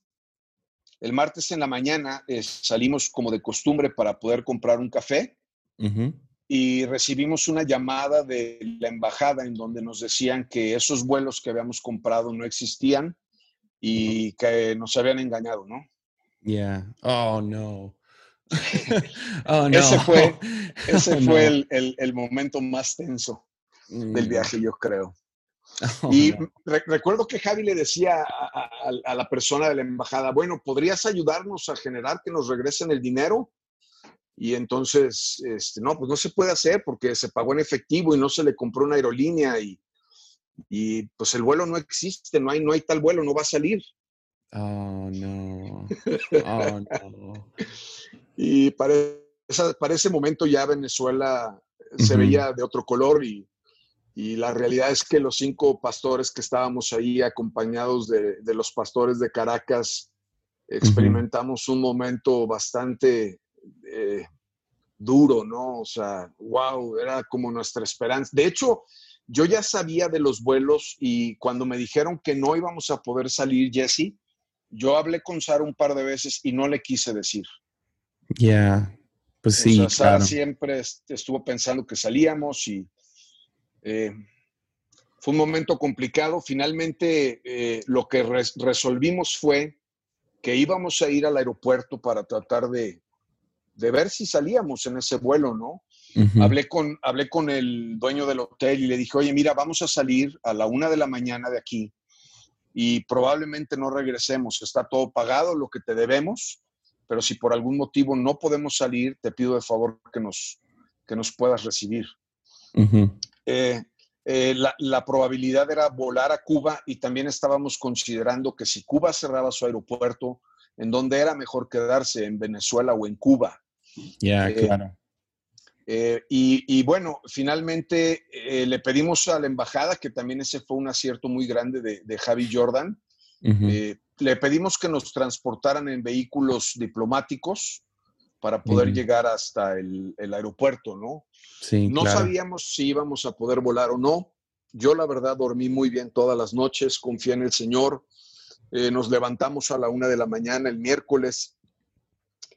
el martes en la mañana eh, salimos como de costumbre para poder comprar un café. Uh-huh. Y recibimos una llamada de la embajada en donde nos decían que esos vuelos que habíamos comprado no existían y que nos habían engañado, ¿no? Yeah. Oh, no. Oh, no. Ese fue, ese oh, fue no. el, el, el momento más tenso mm. del viaje, yo creo. Oh, y no. re recuerdo que Javi le decía a, a, a la persona de la embajada, bueno, ¿podrías ayudarnos a generar que nos regresen el dinero? Y entonces, este, no, pues no se puede hacer porque se pagó en efectivo y no se le compró una aerolínea y, y pues el vuelo no existe, no hay, no hay tal vuelo, no va a salir. Oh, no. Oh, no. Y para, esa, para ese momento ya Venezuela se uh-huh. veía de otro color y, y la realidad es que los cinco pastores que estábamos ahí acompañados de, de los pastores de Caracas experimentamos uh-huh. un momento bastante... Eh, duro, ¿no? O sea, wow, era como nuestra esperanza. De hecho, yo ya sabía de los vuelos y cuando me dijeron que no íbamos a poder salir, Jesse, yo hablé con Sara un par de veces y no le quise decir. Ya, yeah. Pues sí, o sea, Sara claro. siempre estuvo pensando que salíamos y eh, fue un momento complicado. Finalmente, eh, lo que re resolvimos fue que íbamos a ir al aeropuerto para tratar de de ver si salíamos en ese vuelo, ¿no? Uh-huh. Hablé con, hablé con el dueño del hotel y le dije, oye, mira, vamos a salir a la una de la mañana de aquí y probablemente no regresemos. Está todo pagado, lo que te debemos, pero si por algún motivo no podemos salir, te pido de favor que nos, que nos puedas recibir. Uh-huh. eh, eh, la, la probabilidad era volar a Cuba y también estábamos considerando que si Cuba cerraba su aeropuerto, ¿en dónde era mejor quedarse? ¿En Venezuela o en Cuba? Ya, yeah, eh, claro. Eh, y, y bueno, finalmente eh, le pedimos a la embajada, que también ese fue un acierto muy grande de, de Javi Jordan, uh-huh. eh, le pedimos que nos transportaran en vehículos diplomáticos para poder uh-huh. llegar hasta el, el aeropuerto, ¿no? Sí, no claro. sabíamos si íbamos a poder volar o no. Yo, la verdad, dormí muy bien todas las noches, confié en el Señor. Eh, nos levantamos a la una de la mañana el miércoles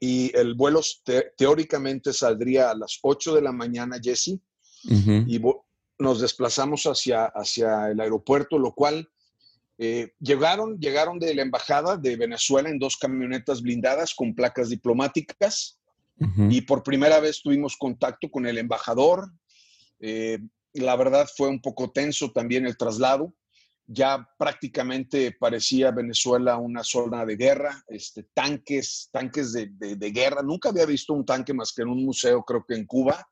y el vuelo te teóricamente saldría a las ocho de la mañana, Jesse, uh-huh. y nos desplazamos hacia, hacia el aeropuerto, lo cual eh, llegaron, llegaron de la embajada de Venezuela en dos camionetas blindadas con placas diplomáticas. Uh-huh. Y por primera vez tuvimos contacto con el embajador. Eh, la verdad fue un poco tenso también el traslado. Ya prácticamente parecía Venezuela una zona de guerra, este, tanques, tanques de, de, de guerra. Nunca había visto un tanque más que en un museo, creo que en Cuba.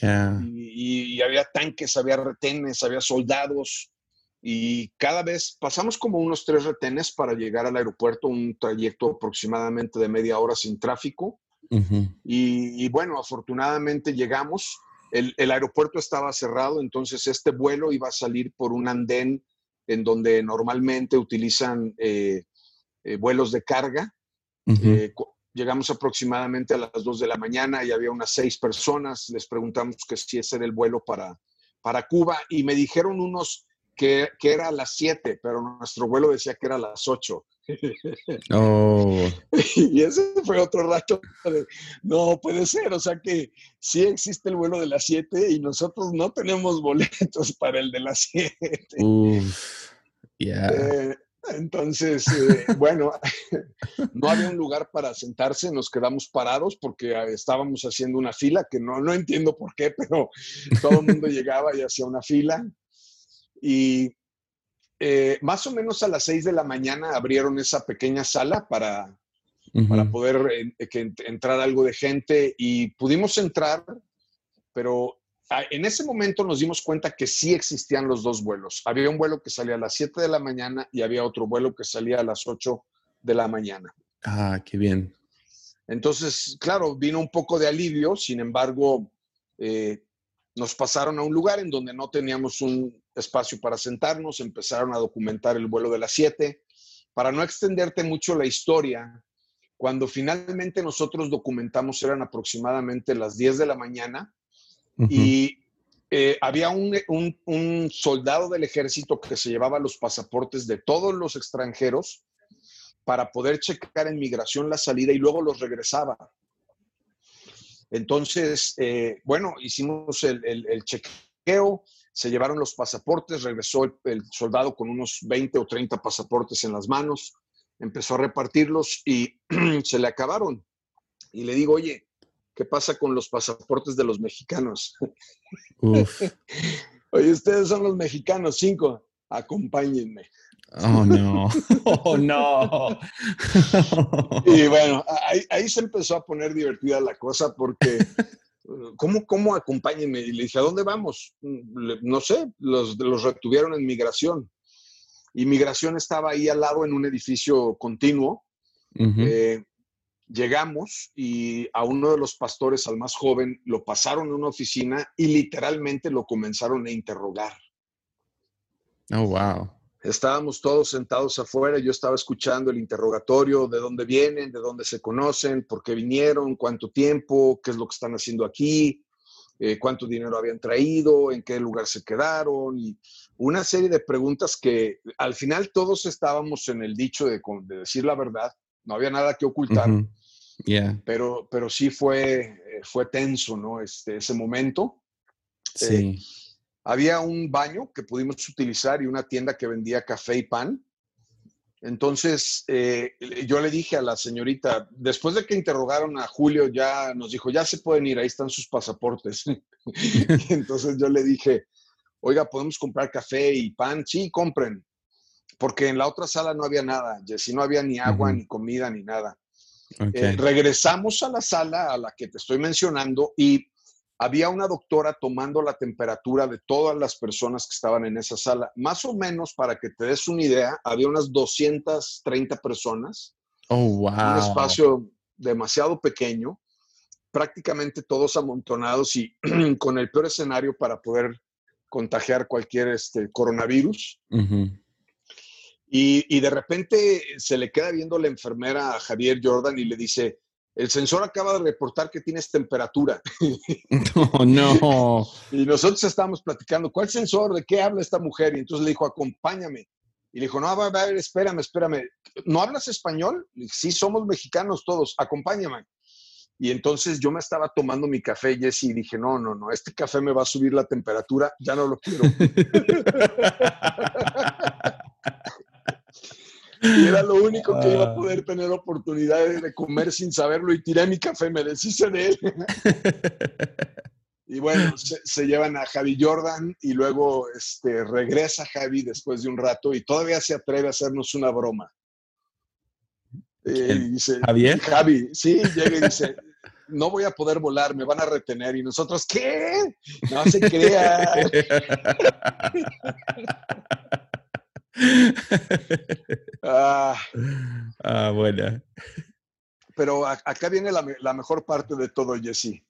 Yeah. Y, y había tanques, había retenes, había soldados. Y cada vez pasamos como unos tres retenes para llegar al aeropuerto, un trayecto aproximadamente de media hora sin tráfico. Uh-huh. y, y bueno, afortunadamente llegamos. El, el aeropuerto estaba cerrado, entonces este vuelo iba a salir por un andén en donde normalmente utilizan eh, eh, vuelos de carga. Uh-huh. eh, llegamos aproximadamente a las dos de la mañana y había unas seis personas. Les preguntamos que si ese era el vuelo para, para Cuba y me dijeron unos que, que era a las siete, pero nuestro vuelo decía que era a las ocho. Oh. Y ese fue otro rato de, no puede ser, o sea que sí existe el vuelo de las siete y nosotros no tenemos boletos para el de las siete. Yeah. eh, entonces eh, bueno, no había un lugar para sentarse, nos quedamos parados porque estábamos haciendo una fila que no, no entiendo por qué, pero todo el mundo llegaba y hacía una fila. Y Eh, más o menos a las seis de la mañana abrieron esa pequeña sala para, uh-huh, para poder eh, que, entrar algo de gente y pudimos entrar, pero a, en ese momento nos dimos cuenta que sí existían los dos vuelos. Había un vuelo que salía a las siete de la mañana y había otro vuelo que salía a las ocho de la mañana. Ah, qué bien. Entonces, claro, vino un poco de alivio, sin embargo, eh, nos pasaron a un lugar en donde no teníamos un espacio para sentarnos, empezaron a documentar el vuelo de las siete. Para no extenderte mucho la historia, cuando finalmente nosotros documentamos eran aproximadamente las diez de la mañana. Uh-huh. Y eh, había un, un, un soldado del ejército que se llevaba los pasaportes de todos los extranjeros para poder checar en migración la salida y luego los regresaba. Entonces, eh, bueno, hicimos el, el, el chequeo. Se llevaron los pasaportes, regresó el, el soldado con unos veinte o treinta pasaportes en las manos, empezó a repartirlos y se le acabaron. Y le digo, oye, ¿qué pasa con los pasaportes de los mexicanos? Uf. Oye, ustedes son los mexicanos, cinco, acompáñenme. Oh, no. Oh, no. Y bueno, ahí, ahí se empezó a poner divertida la cosa porque... ¿Cómo, cómo acompáñenme? Y le dije, ¿a dónde vamos? No sé, los, los retuvieron en migración. Y migración estaba ahí al lado en un edificio continuo. Uh-huh. eh, llegamos y a uno de los pastores, al más joven, lo pasaron a una oficina y literalmente lo comenzaron a interrogar. Oh, wow. Estábamos todos sentados afuera, yo estaba escuchando el interrogatorio, de dónde vienen, de dónde se conocen, por qué vinieron, cuánto tiempo, qué es lo que están haciendo aquí, eh, cuánto dinero habían traído, en qué lugar se quedaron, y una serie de preguntas que al final todos estábamos en el dicho de, de decir la verdad, no había nada que ocultar. Uh-huh. Yeah. Pero, pero sí fue, fue tenso, ¿no? Este, ese momento. Sí. Eh, Había un baño que pudimos utilizar y una tienda que vendía café y pan. Entonces, eh, yo le dije a la señorita, después de que interrogaron a Julio, ya nos dijo, ya se pueden ir, ahí están sus pasaportes. Y entonces yo le dije, oiga, ¿podemos comprar café y pan? Sí, compren. Porque en la otra sala no había nada, Jessy, no había ni agua, uh-huh, ni comida, ni nada. Okay. Eh, regresamos a la sala a la que te estoy mencionando y... Había una doctora tomando la temperatura de todas las personas que estaban en esa sala. Más o menos, para que te des una idea, había unas doscientas treinta personas. Oh, wow. Un espacio demasiado pequeño, prácticamente todos amontonados y con el peor escenario para poder contagiar cualquier este, coronavirus. Uh-huh. Y, y de repente se le queda viendo la enfermera a Javier Jordan y le dice... El sensor acaba de reportar que tienes temperatura. No, no. Y nosotros estábamos platicando, ¿cuál sensor? ¿De qué habla esta mujer? Y entonces le dijo, acompáñame. Y le dijo, no, a ver, espérame, espérame. ¿No hablas español? Sí, somos mexicanos todos, acompáñame. Y entonces yo me estaba tomando mi café, Jessy, y dije, no, no, no, este café me va a subir la temperatura, ya no lo quiero. Y era lo único que iba a poder tener oportunidades de comer sin saberlo, y tiré mi café, me deshice de él. Y bueno, se, se llevan a Javi Jordan, y luego este, regresa Javi después de un rato, y todavía se atreve a hacernos una broma. Eh, dice, ¿Javier? Javi, sí, llega y dice, no voy a poder volar, me van a retener. Y nosotros, ¿qué? No se crea. ah, ah, bueno. Pero a, acá viene la, la mejor parte de todo, Jessy.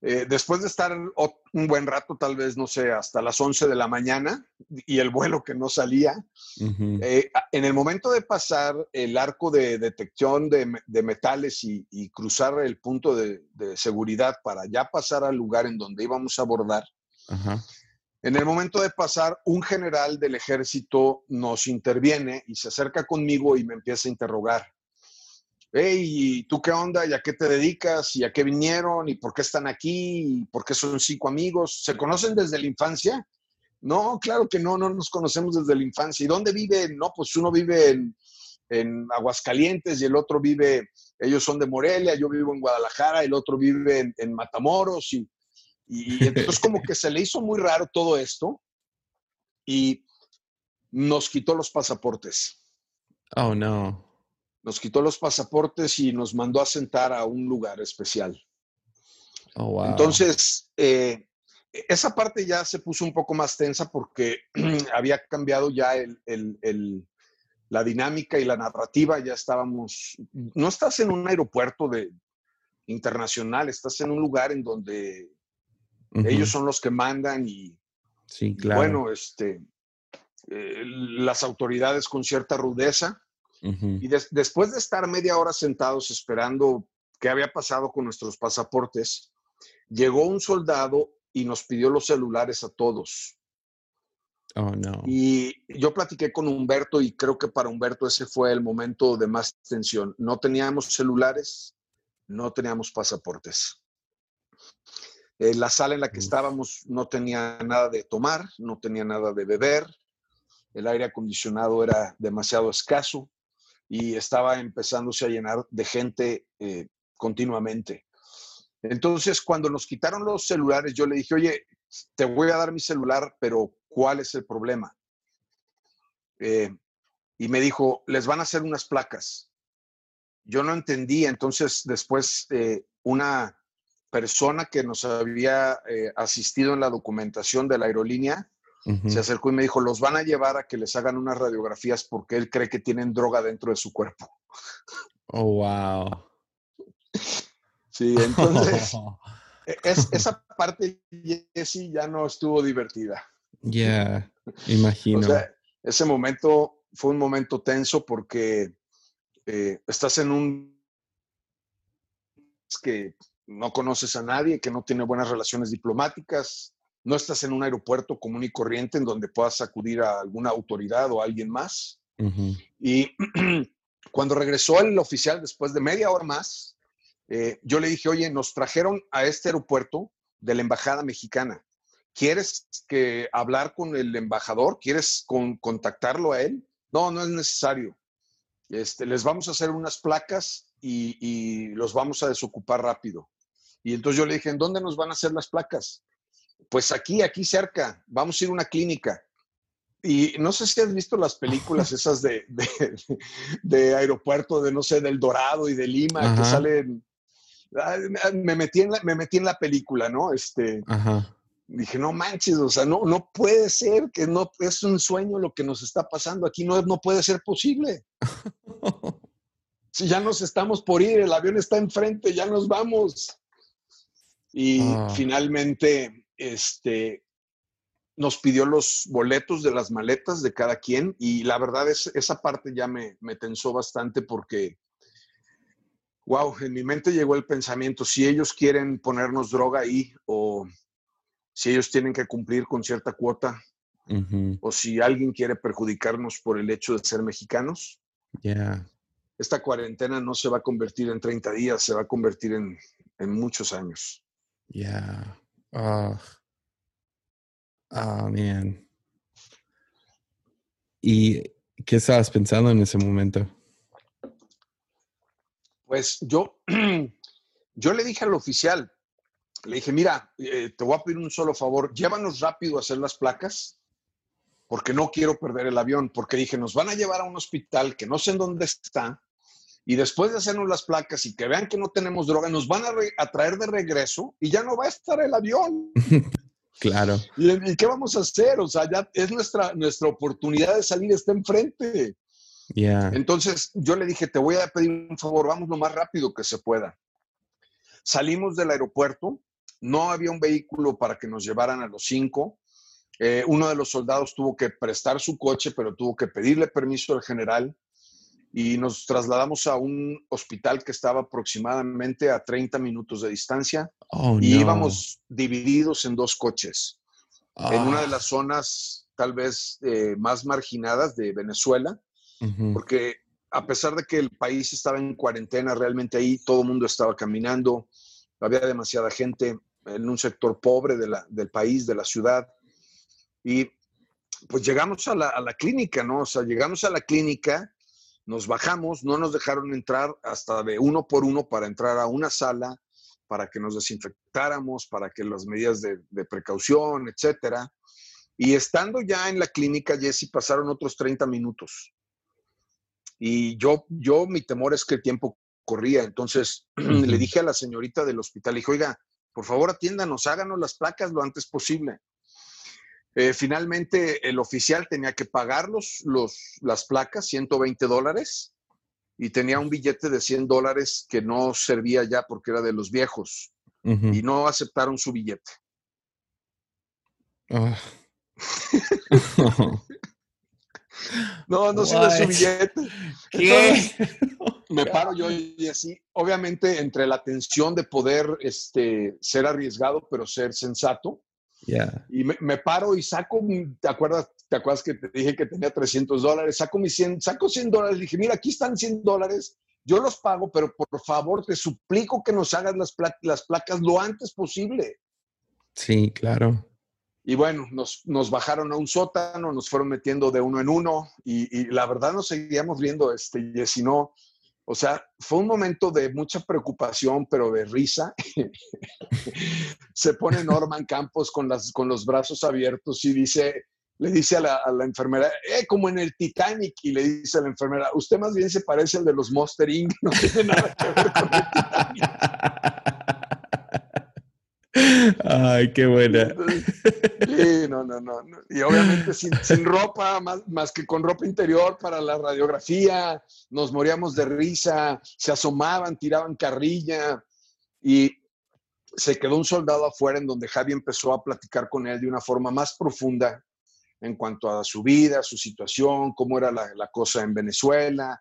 Eh, después de estar un buen rato, tal vez, no sé, hasta las once de la mañana, y el vuelo que no salía, uh-huh. eh, en el momento de pasar el arco de detección de, de metales y, y cruzar el punto de, de seguridad para ya pasar al lugar en donde íbamos a abordar, uh-huh. en el momento de pasar, un general del ejército nos interviene y se acerca conmigo y me empieza a interrogar. Hey, ¿tú qué onda? ¿Y a qué te dedicas? ¿Y a qué vinieron? ¿Y por qué están aquí? ¿Y por qué son cinco amigos? ¿Se conocen desde la infancia? No, claro que no, no nos conocemos desde la infancia. ¿Y dónde viven? No, pues uno vive en, en Aguascalientes y el otro vive, ellos son de Morelia, yo vivo en Guadalajara, el otro vive en, en Matamoros. Y, y entonces como que se le hizo muy raro todo esto y nos quitó los pasaportes. Oh, no. Nos quitó los pasaportes y nos mandó a sentar a un lugar especial. Oh, wow. Entonces, eh, esa parte ya se puso un poco más tensa porque había cambiado ya el, el, el, la dinámica y la narrativa. Ya estábamos... No estás en un aeropuerto de, internacional, estás en un lugar en donde uh-huh. ellos son los que mandan y... Sí, claro. Y bueno, este, eh, las autoridades con cierta rudeza... Uh-huh. Y de después de estar media hora sentados esperando qué había pasado con nuestros pasaportes, llegó un soldado y nos pidió los celulares a todos. Oh, no. Y yo platiqué con Humberto y creo que para Humberto ese fue el momento de más tensión. No teníamos celulares, no teníamos pasaportes. Eh, la sala en la que uh-huh. estábamos no tenía nada de tomar, no tenía nada de beber. El aire acondicionado era demasiado escaso. Y estaba empezándose a llenar de gente eh, continuamente. Entonces, cuando nos quitaron los celulares, yo le dije, oye, te voy a dar mi celular, pero ¿cuál es el problema? Eh, y me dijo, les van a hacer unas placas. Yo no entendí. Entonces, después, eh, una persona que nos había eh, asistido en la documentación de la aerolínea, Uh-huh. se acercó y me dijo, los van a llevar a que les hagan unas radiografías porque él cree que tienen droga dentro de su cuerpo. Oh, wow. Sí, entonces, oh. es, esa parte, Jessy, ya no estuvo divertida. Yeah, imagino. O sea, ese momento fue un momento tenso porque eh, estás en un... que no conoces a nadie, que no tiene buenas relaciones diplomáticas. No estás en un aeropuerto común y corriente en donde puedas acudir a alguna autoridad o a alguien más. Uh-huh. Y cuando regresó el oficial, después de media hora más, eh, yo le dije, oye, nos trajeron a este aeropuerto de la Embajada Mexicana. ¿Quieres que hablar con el embajador? ¿Quieres con, contactarlo a él? No, no es necesario. Este, les vamos a hacer unas placas y, y los vamos a desocupar rápido. Y entonces yo le dije, ¿en dónde nos van a hacer las placas? Pues aquí, aquí cerca, vamos a ir a una clínica. Y no sé si has visto las películas esas de, de, de aeropuerto, de no sé, del Dorado y de Lima, Ajá. que salen... Me metí en la, me metí en la película, ¿no? Este, Ajá. Dije, no manches, o sea, no, no puede ser, que no es un sueño lo que nos está pasando aquí, no, no puede ser posible. Si ya nos estamos por ir, el avión está enfrente, ya nos vamos. Y oh. finalmente... Este, nos pidió los boletos de las maletas de cada quien y la verdad es esa parte ya me, me tensó bastante porque, wow, en mi mente llegó el pensamiento, si ellos quieren ponernos droga ahí o si ellos tienen que cumplir con cierta cuota uh-huh. o si alguien quiere perjudicarnos por el hecho de ser mexicanos, yeah. esta cuarentena no se va a convertir en treinta días, se va a convertir en en muchos años. Yeah. Oh. Oh, man. ¿Y qué estabas pensando en ese momento? Pues yo, yo le dije al oficial, le dije, mira, eh, te voy a pedir un solo favor, llévanos rápido a hacer las placas, porque no quiero perder el avión, porque dije, nos van a llevar a un hospital que no sé en dónde está, y después de hacernos las placas y que vean que no tenemos droga, nos van a, re- a traer de regreso y ya no va a estar el avión. Claro. ¿Y, ¿Y qué vamos a hacer? O sea, ya es nuestra, nuestra oportunidad de salir, está enfrente. Yeah. Entonces yo le dije, te voy a pedir un favor, vamos lo más rápido que se pueda. Salimos del aeropuerto, no había un vehículo para que nos llevaran a los cinco. Eh, uno de los soldados tuvo que prestar su coche, pero tuvo que pedirle permiso al general. Y nos trasladamos a un hospital que estaba aproximadamente a treinta minutos de distancia. Oh, y no. Íbamos divididos en dos coches. Ah. En una de las zonas tal vez eh, más marginadas de Venezuela. Uh-huh. Porque a pesar de que el país estaba en cuarentena, realmente ahí todo el mundo estaba caminando. Había demasiada gente en un sector pobre de la, del país, de la ciudad. Y pues llegamos a la, a la clínica, ¿no? O sea, llegamos a la clínica... Nos bajamos, no nos dejaron entrar hasta de uno por uno para entrar a una sala, para que nos desinfectáramos, para que las medidas de, de precaución, etcétera. Y estando ya en la clínica, Jesse, pasaron otros treinta minutos. Y yo, yo mi temor es que el tiempo corría. Entonces le dije a la señorita del hospital, le dije, oiga, por favor atiéndanos, háganos las placas lo antes posible. Eh, finalmente, el oficial tenía que pagar los, los, las placas, ciento veinte dólares, y tenía un billete de cien dólares que no servía ya porque era de los viejos. Uh-huh. Y no aceptaron su billete. Uh. Oh. No, no sirve su billete. ¿Qué? Entonces, me paro yo y así. Obviamente, entre la tensión de poder este, ser arriesgado, pero ser sensato. Yeah. Y me, me paro y saco, ¿te acuerdas, ¿te acuerdas que te dije que tenía trescientos dólares? Saco mis cien, saco cien dólares, le dije, mira, aquí están cien dólares, yo los pago, pero por favor te suplico que nos hagas las, pla- las placas lo antes posible. Sí, claro. Y bueno, nos, nos bajaron a un sótano, nos fueron metiendo de uno en uno y, y la verdad nos seguíamos riendo, este, y si no, o sea, fue un momento de mucha preocupación, pero de risa. Se pone Norman Campos con, las, con los brazos abiertos y dice, le dice a la, a la enfermera, eh, como en el Titanic, y le dice a la enfermera, usted más bien se parece al de los Monster incorporated, no tiene nada que ver con el Titanic. Ay, qué buena. Sí, no, no, no. Y obviamente sin, sin ropa, más, más que con ropa interior para la radiografía, nos moríamos de risa, se asomaban, tiraban carrilla y se quedó un soldado afuera en donde Javi empezó a platicar con él de una forma más profunda en cuanto a su vida, su situación, cómo era la, la cosa en Venezuela.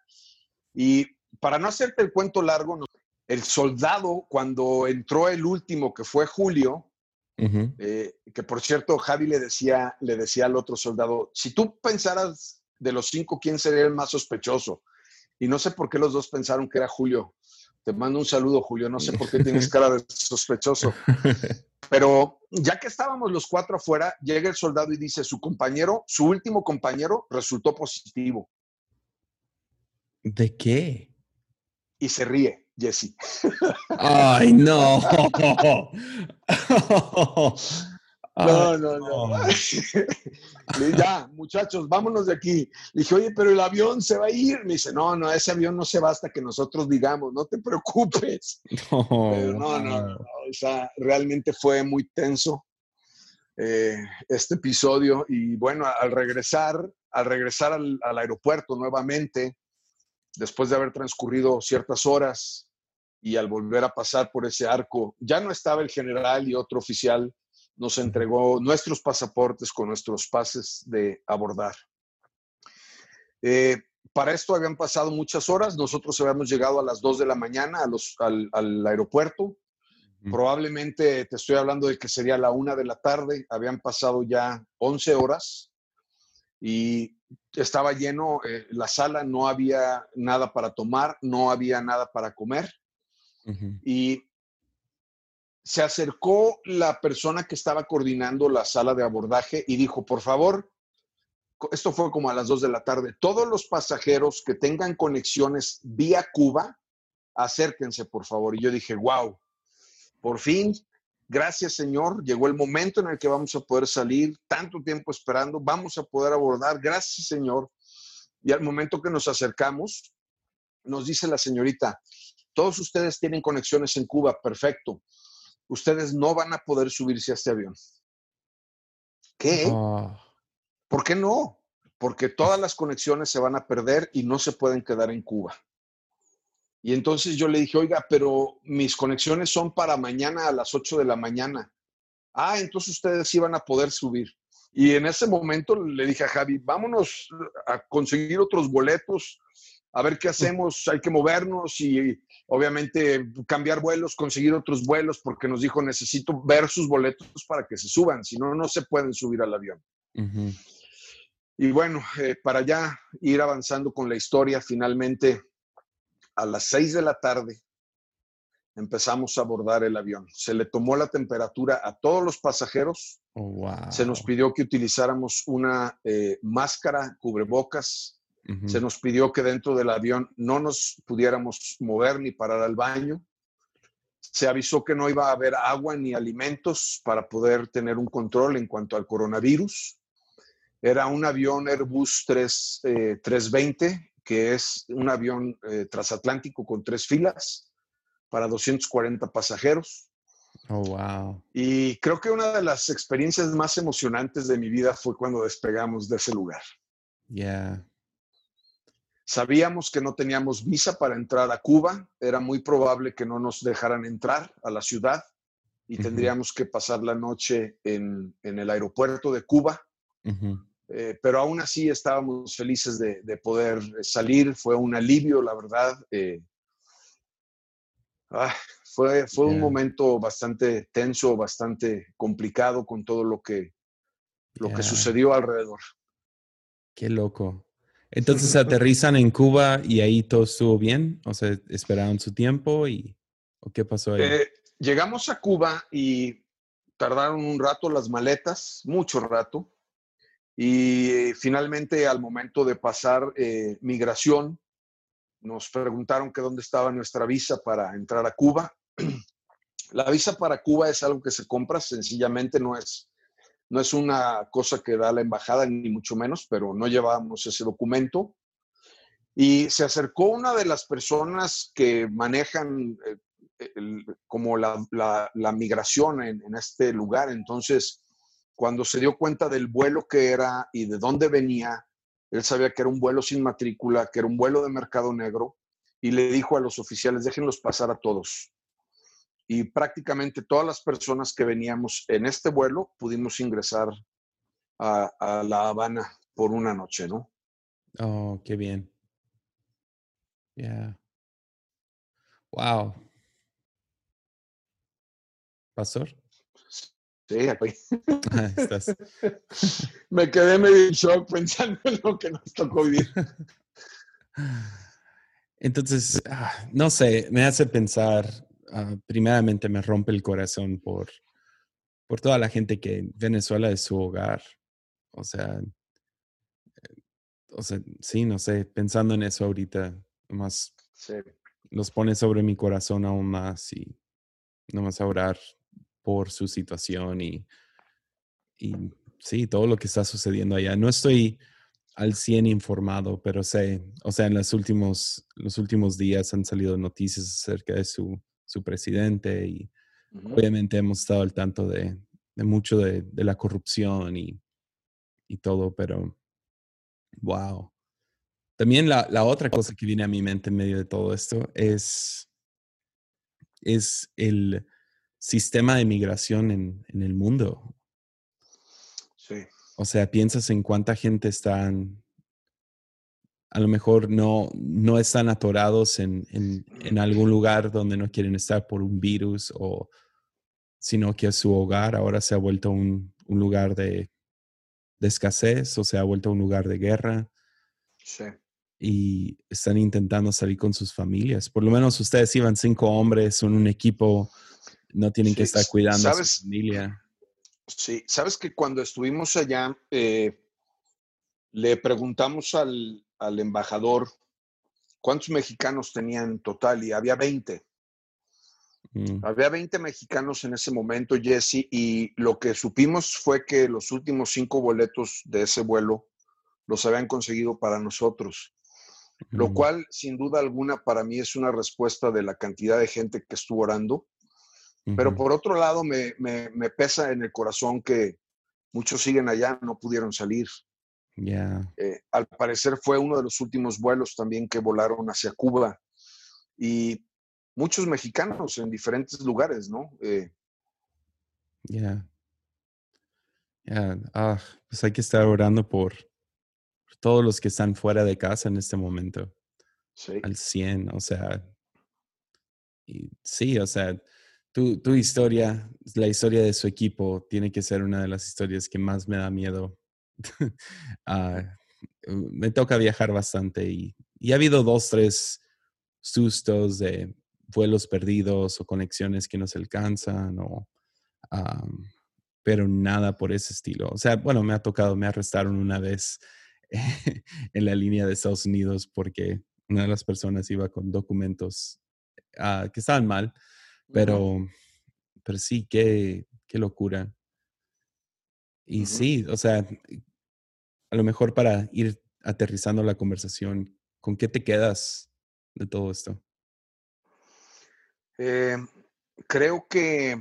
Y para no hacerte el cuento largo, el soldado cuando entró el último que fue Julio, uh-huh. Eh, que por cierto Javi le decía, le decía al otro soldado, si tú pensaras de los cinco quién sería el más sospechoso, y no sé por qué los dos pensaron que era Julio. Te mando un saludo, Julio, no sé por qué tienes cara de sospechoso. Pero ya que estábamos los cuatro afuera, llega el soldado y dice, su compañero, su último compañero resultó positivo. ¿De qué? Y se ríe Jesse. Ay, no. No, no, no. Ya, muchachos, vámonos de aquí. Le dije, oye, pero el avión se va a ir. Me dice, no, no, ese avión no se va hasta que nosotros digamos, no te preocupes. No, pero no, no, no. O sea, realmente fue muy tenso eh, este episodio. Y bueno, al regresar, al regresar al, al aeropuerto nuevamente, después de haber transcurrido ciertas horas, y al volver a pasar por ese arco, ya no estaba el general y otro oficial nos entregó nuestros pasaportes con nuestros pases de abordar. Eh, para esto habían pasado muchas horas. Nosotros habíamos llegado a las dos de la mañana a los, al, al aeropuerto. Probablemente te estoy hablando de que sería la una de la tarde. Habían pasado ya once horas y estaba lleno eh, la sala. No había nada para tomar, no había nada para comer. Y se acercó la persona que estaba coordinando la sala de abordaje y dijo, por favor, esto fue como a las dos de la tarde, todos los pasajeros que tengan conexiones vía Cuba, acérquense, por favor. Y yo dije, wow, por fin, gracias, Señor, llegó el momento en el que vamos a poder salir, tanto tiempo esperando, vamos a poder abordar, gracias, Señor. Y al momento que nos acercamos, nos dice la señorita, todos ustedes tienen conexiones en Cuba, perfecto. Ustedes no van a poder subirse a este avión. ¿Qué? Oh. ¿Por qué no? Porque todas las conexiones se van a perder y no se pueden quedar en Cuba. Y entonces yo le dije, oiga, pero mis conexiones son para mañana a las ocho de la mañana. Ah, entonces ustedes sí van a poder subir. Y en ese momento le dije a Javi, vámonos a conseguir otros boletos, a ver qué hacemos, hay que movernos y obviamente cambiar vuelos, conseguir otros vuelos, porque nos dijo, necesito ver sus boletos para que se suban, si no, no se pueden subir al avión. Uh-huh. Y bueno, eh, para ya ir avanzando con la historia, finalmente a las seis de la tarde empezamos a abordar el avión. Se le tomó la temperatura a todos los pasajeros. Oh, wow. Se nos pidió que utilizáramos una eh, máscara, cubrebocas. Uh-huh. Se nos pidió que dentro del avión no nos pudiéramos mover ni parar al baño. Se avisó que no iba a haber agua ni alimentos para poder tener un control en cuanto al coronavirus. Era un avión Airbus tres veinte, que es un avión eh, transatlántico con tres filas para doscientos cuarenta pasajeros. Oh, wow. Y creo que una de las experiencias más emocionantes de mi vida fue cuando despegamos de ese lugar. Yeah. Sabíamos que no teníamos visa para entrar a Cuba. Era muy probable que no nos dejaran entrar a la ciudad y uh-huh. tendríamos que pasar la noche en, en el aeropuerto de Cuba. Uh-huh. eh, pero aún así estábamos felices de, de poder salir. Fue un alivio, la verdad. Eh, ah, fue fue yeah. un momento bastante tenso, bastante complicado con todo lo que, lo yeah. que sucedió alrededor. Qué loco. Entonces aterrizan en Cuba y ahí todo estuvo bien, o sea, esperaron su tiempo y ¿o qué pasó ahí? Eh, llegamos a Cuba y tardaron un rato las maletas, mucho rato, y finalmente al momento de pasar eh, migración nos preguntaron que dónde estaba nuestra visa para entrar a Cuba. La visa para Cuba es algo que se compra, sencillamente no es... No es una cosa que da la embajada, ni mucho menos, pero no llevábamos ese documento. Y se acercó una de las personas que manejan eh, el, como la, la, la migración en, en este lugar. Entonces, cuando se dio cuenta del vuelo que era y de dónde venía, él sabía que era un vuelo sin matrícula, que era un vuelo de mercado negro, y le dijo a los oficiales, déjenlos pasar a todos. Y prácticamente todas las personas que veníamos en este vuelo pudimos ingresar a, a La Habana por una noche, ¿no? Oh, qué bien. Yeah. Wow. ¿Pastor? Sí, aquí. Ah, estás. Me quedé medio en shock pensando en lo que nos tocó vivir. Entonces, ah, no sé, me hace pensar... Uh, primeramente me rompe el corazón por, por toda la gente que Venezuela es su hogar. O sea, eh, o sea, sí, no sé, pensando en eso ahorita, nomás sí. los pone sobre mi corazón aún más y nomás a orar por su situación y, y sí, todo lo que está sucediendo allá. No estoy al cien informado, pero sé, o sea, en los últimos, los últimos días han salido noticias acerca de su su presidente y uh-huh. obviamente hemos estado al tanto de, de mucho de, de la corrupción y, y todo, pero wow. También la, la otra cosa que viene a mi mente en medio de todo esto es, es el sistema de migración en, en el mundo. Sí. O sea, piensas en cuánta gente están... A lo mejor no, no están atorados en, en, en algún lugar donde no quieren estar por un virus, o, sino que su hogar ahora se ha vuelto un, un lugar de, de escasez o se ha vuelto un lugar de guerra. Sí. Y están intentando salir con sus familias. Por lo menos ustedes iban cinco hombres, son un equipo no tienen sí, que estar cuidando ¿sabes? a su familia. Sí, sabes que cuando estuvimos allá, eh, le preguntamos al, al embajador cuántos mexicanos tenían en total y había veinte. Mm. Había veinte mexicanos en ese momento, Jesse, y lo que supimos fue que los últimos cinco boletos de ese vuelo los habían conseguido para nosotros. Mm. Lo cual, sin duda alguna, para mí es una respuesta de la cantidad de gente que estuvo orando. Pero por otro lado, me, me, me pesa en el corazón que muchos siguen allá, no pudieron salir. Yeah. Eh, al parecer fue uno de los últimos vuelos también que volaron hacia Cuba. Y muchos mexicanos en diferentes lugares, ¿no? Eh, yeah. Yeah. Ah, pues hay que estar orando por, por todos los que están fuera de casa en este momento. Sí. Al cien, o sea. Y, sí, o sea. Tu, tu historia, la historia de su equipo, tiene que ser una de las historias que más me da miedo. uh, me toca viajar bastante y, y ha habido dos, tres sustos de vuelos perdidos o conexiones que no se alcanzan, o, um, pero nada por ese estilo. O sea, bueno, me ha tocado, me arrestaron una vez en la línea de Estados Unidos porque una de las personas iba con documentos uh, que estaban mal. Pero, pero sí, qué, qué locura. Y uh-huh. sí, o sea, a lo mejor para ir aterrizando la conversación, ¿con qué te quedas de todo esto? Eh, creo que...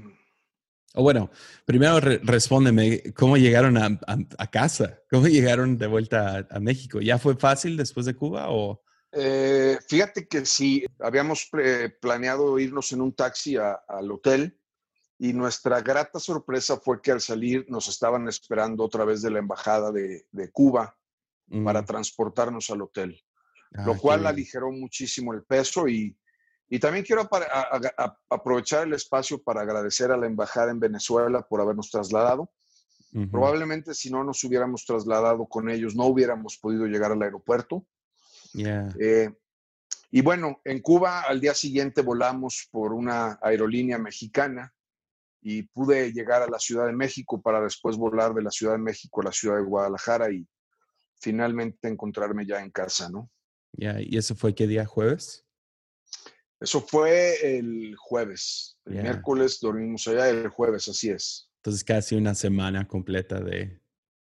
O oh, bueno, primero re- respóndeme, ¿cómo llegaron a, a, a casa? ¿Cómo llegaron de vuelta a, a México? ¿Ya fue fácil después de Cuba o...? Eh, fíjate que sí, habíamos pre- planeado irnos en un taxi a, al hotel y nuestra grata sorpresa fue que al salir nos estaban esperando otra vez de la embajada de, de Cuba mm. para transportarnos al hotel, ah, lo cual sí. aligeró muchísimo el peso y, y también quiero a, a, a aprovechar el espacio para agradecer a la embajada en Venezuela por habernos trasladado. Uh-huh. Probablemente si no nos hubiéramos trasladado con ellos no hubiéramos podido llegar al aeropuerto. Yeah. Eh, y bueno, en Cuba al día siguiente volamos por una aerolínea mexicana y pude llegar a la Ciudad de México para después volar de la Ciudad de México a la Ciudad de Guadalajara y finalmente encontrarme ya en casa, ¿no? Yeah. ¿Y eso fue qué día? ¿Jueves? Eso fue el jueves. El yeah. miércoles dormimos allá, el jueves, así es. Entonces casi una semana completa de,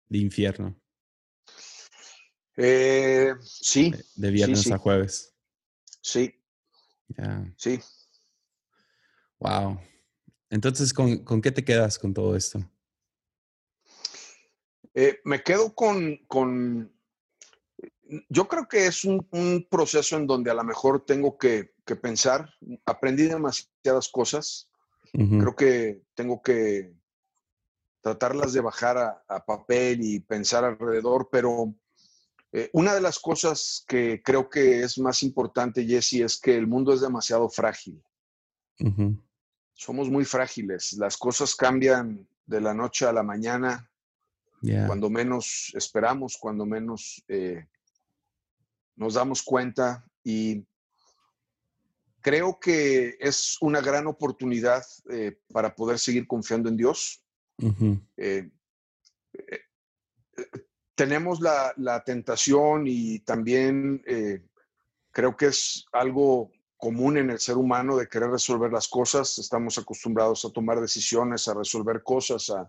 de infierno. Eh, sí. De viernes sí, sí. a jueves. Sí. Yeah. Sí. Wow. Entonces, ¿con, ¿con qué te quedas con todo esto? Eh, me quedo con, con... Yo creo que es un, un proceso en donde a lo mejor tengo que, que pensar. Aprendí demasiadas cosas. Uh-huh. Creo que tengo que tratarlas de bajar a, a papel y pensar alrededor, pero... Eh, una de las cosas que creo que es más importante, Jesse, es que el mundo es demasiado frágil. Uh-huh. Somos muy frágiles. Las cosas cambian de la noche a la mañana, yeah. cuando menos esperamos, cuando menos eh, nos damos cuenta. Y creo que es una gran oportunidad eh, para poder seguir confiando en Dios. Uh-huh. Eh, eh, eh, Tenemos la, la tentación y también eh, creo que es algo común en el ser humano de querer resolver las cosas. Estamos acostumbrados a tomar decisiones, a resolver cosas, a,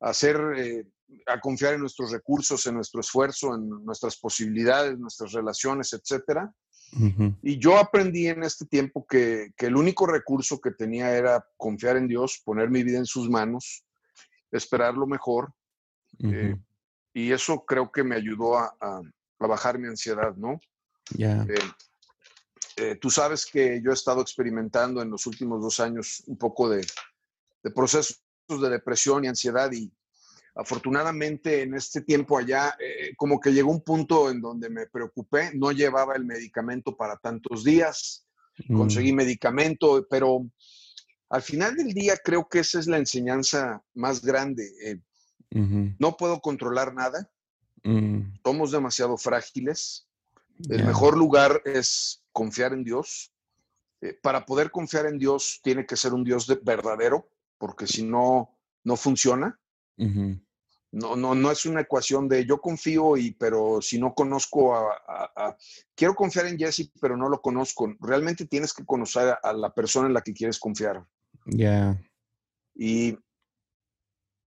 a hacer, eh, a confiar en nuestros recursos, en nuestro esfuerzo, en nuestras posibilidades, nuestras relaciones, etcétera. Uh-huh. Y yo aprendí en este tiempo que, que el único recurso que tenía era confiar en Dios, poner mi vida en sus manos, esperar lo mejor. Uh-huh. eh, Y eso creo que me ayudó a, a, a bajar mi ansiedad, ¿no? Yeah. Eh, eh, tú sabes que yo he estado experimentando en los últimos dos años un poco de, de procesos de depresión y ansiedad. Y afortunadamente en este tiempo allá, eh, como que llegó un punto en donde me preocupé. No llevaba el medicamento para tantos días. Mm. Conseguí medicamento, pero al final del día creo que esa es la enseñanza más grande. Eh, Uh-huh. No puedo controlar nada. Uh-huh. Somos demasiado frágiles. El yeah. mejor lugar es confiar en Dios, eh, para poder confiar en Dios tiene que ser un Dios de verdadero, porque si no, no funciona. Uh-huh. No, no, no es una ecuación de yo confío, y pero si no conozco a, a, a... Quiero confiar en Jesse, pero no lo conozco. Realmente tienes que conocer a, a la persona en la que quieres confiar. Ya. Yeah. Y...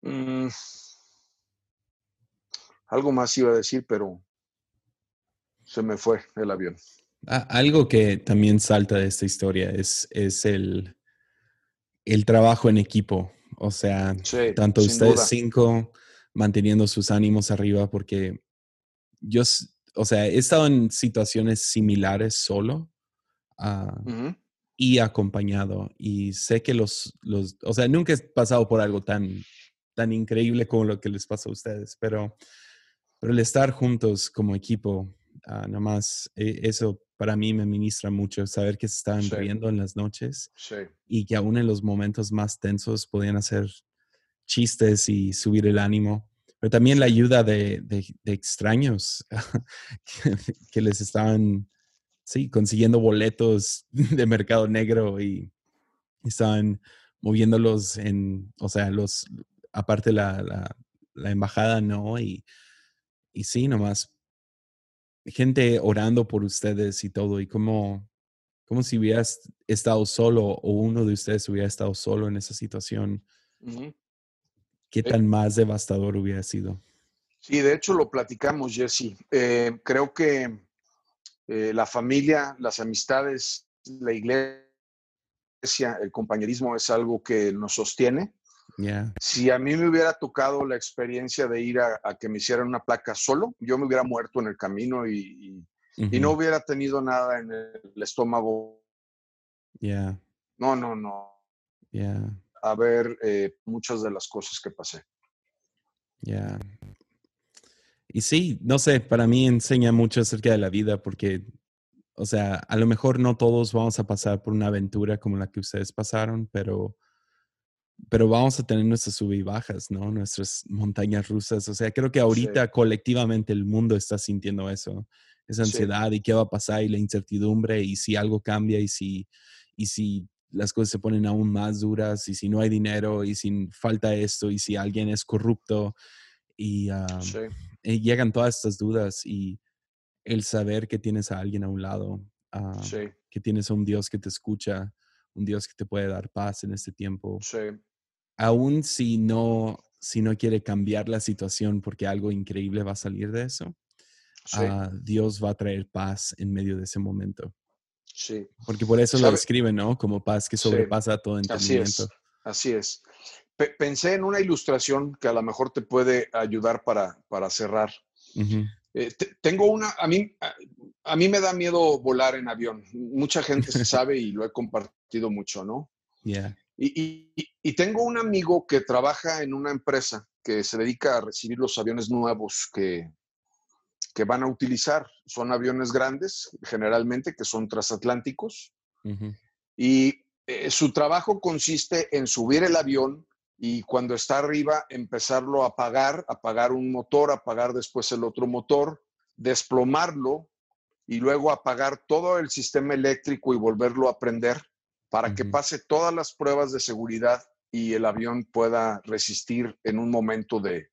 Um, algo más iba a decir, pero se me fue el avión. Ah, algo que también salta de esta historia es, es el, el trabajo en equipo. O sea, sí, tanto ustedes duda. Cinco... manteniendo sus ánimos arriba, porque yo, o sea, he estado en situaciones similares solo uh, uh-huh. y acompañado. Y sé que los, los, o sea, nunca he pasado por algo tan, tan increíble como lo que les pasó a ustedes. Pero, pero el estar juntos como equipo, uh, nomás, eh, eso para mí me ministra mucho. Saber que se estaban sí. riendo en las noches sí. y que aún en los momentos más tensos podían hacer chistes y subir el ánimo, pero también la ayuda de, de, de extraños que, que les estaban sí, consiguiendo boletos de mercado negro y estaban moviéndolos en, o sea, los aparte la, la, la embajada, ¿no? Y, y sí, nomás gente orando por ustedes y todo, y como, como si hubieras estado solo o uno de ustedes hubiera estado solo en esa situación. Uh-huh. ¿Qué tan más devastador hubiera sido? Sí, de hecho lo platicamos, Jesse. Eh, creo que eh, la familia, las amistades, la iglesia, el compañerismo es algo que nos sostiene. Yeah. Si a mí me hubiera tocado la experiencia de ir a, a que me hicieran una placa solo, yo me hubiera muerto en el camino y, y, uh-huh. y no hubiera tenido nada en el estómago. Yeah. No, no, no. Yeah. a ver eh, muchas de las cosas que pasé. Ya. Yeah. Y sí, no sé, para mí enseña mucho acerca de la vida porque, o sea, a lo mejor no todos vamos a pasar por una aventura como la que ustedes pasaron, pero, pero vamos a tener nuestras sub y bajas, ¿no? Nuestras montañas rusas. O sea, creo que ahorita sí. colectivamente el mundo está sintiendo eso. Esa ansiedad sí. y qué va a pasar y la incertidumbre y si algo cambia y si... Y si las cosas se ponen aún más duras y si no hay dinero y si falta esto y si alguien es corrupto y, um, sí. y llegan todas estas dudas y el saber que tienes a alguien a un lado, uh, sí. que tienes a un Dios que te escucha, un Dios que te puede dar paz en este tiempo. Sí. Aún si no, si no quiere cambiar la situación porque algo increíble va a salir de eso, sí. uh, Dios va a traer paz en medio de ese momento. Sí. Porque por eso ¿Sabe? Lo describen, ¿no? Como paz que sobrepasa sí. todo entendimiento. Así es. Así es. Pensé en una ilustración que a lo mejor te puede ayudar para, para cerrar. Uh-huh. Eh, te, tengo una... A mí, a, a mí me da miedo volar en avión. Mucha gente se sabe y lo he compartido mucho, ¿no? Yeah. Y, y, y tengo un amigo que trabaja en una empresa que se dedica a recibir los aviones nuevos que... que van a utilizar. Son aviones grandes, generalmente, que son transatlánticos. Uh-huh. Y eh, su trabajo consiste en subir el avión y cuando está arriba empezarlo a apagar, apagar un motor, apagar después el otro motor, desplomarlo y luego apagar todo el sistema eléctrico y volverlo a prender para uh-huh. que pase todas las pruebas de seguridad y el avión pueda resistir en un momento de,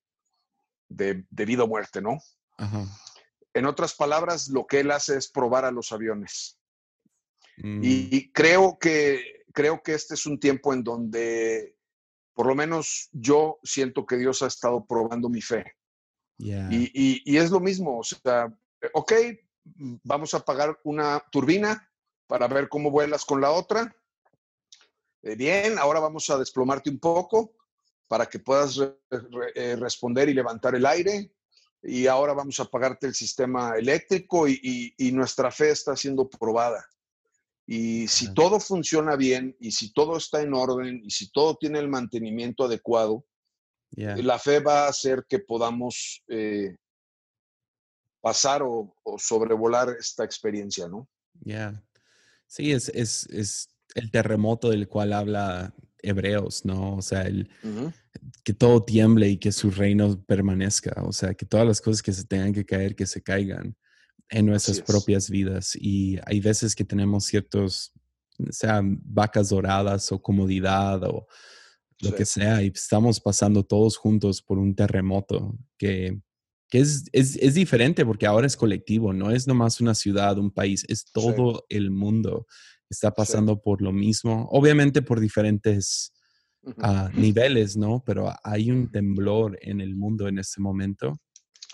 de, de vida o muerte, ¿no? Ajá. En otras palabras, lo que él hace es probar a los aviones. Mm. Y, y creo que, creo que este es un tiempo en donde, por lo menos yo siento que Dios ha estado probando mi fe. Yeah. Y, y, y es lo mismo, o sea, ok, vamos a apagar una turbina para ver cómo vuelas con la otra. Eh, bien, ahora vamos a desplomarte un poco para que puedas re, re, responder y levantar el aire. Y ahora vamos a apagarte el sistema eléctrico y, y, y nuestra fe está siendo probada. Y si uh-huh. todo funciona bien, y si todo está en orden, y si todo tiene el mantenimiento adecuado, yeah. la fe va a hacer que podamos eh, pasar o, o sobrevolar esta experiencia, ¿no? Yeah. Sí, es, es, es el terremoto del cual habla Hebreos, ¿no? O sea, el, uh-huh. que todo tiemble y que su reino permanezca. O sea, que todas las cosas que se tengan que caer, que se caigan en nuestras propias vidas. Y hay veces que tenemos ciertos sean vacas doradas o comodidad o lo sí. que sea, y estamos pasando todos juntos por un terremoto que, que es, es, es diferente porque ahora es colectivo, no es nomás una ciudad, un país, es todo sí. el mundo está pasando sí. por lo mismo, obviamente por diferentes uh-huh. uh, niveles, ¿no? Pero hay un temblor en el mundo en este momento.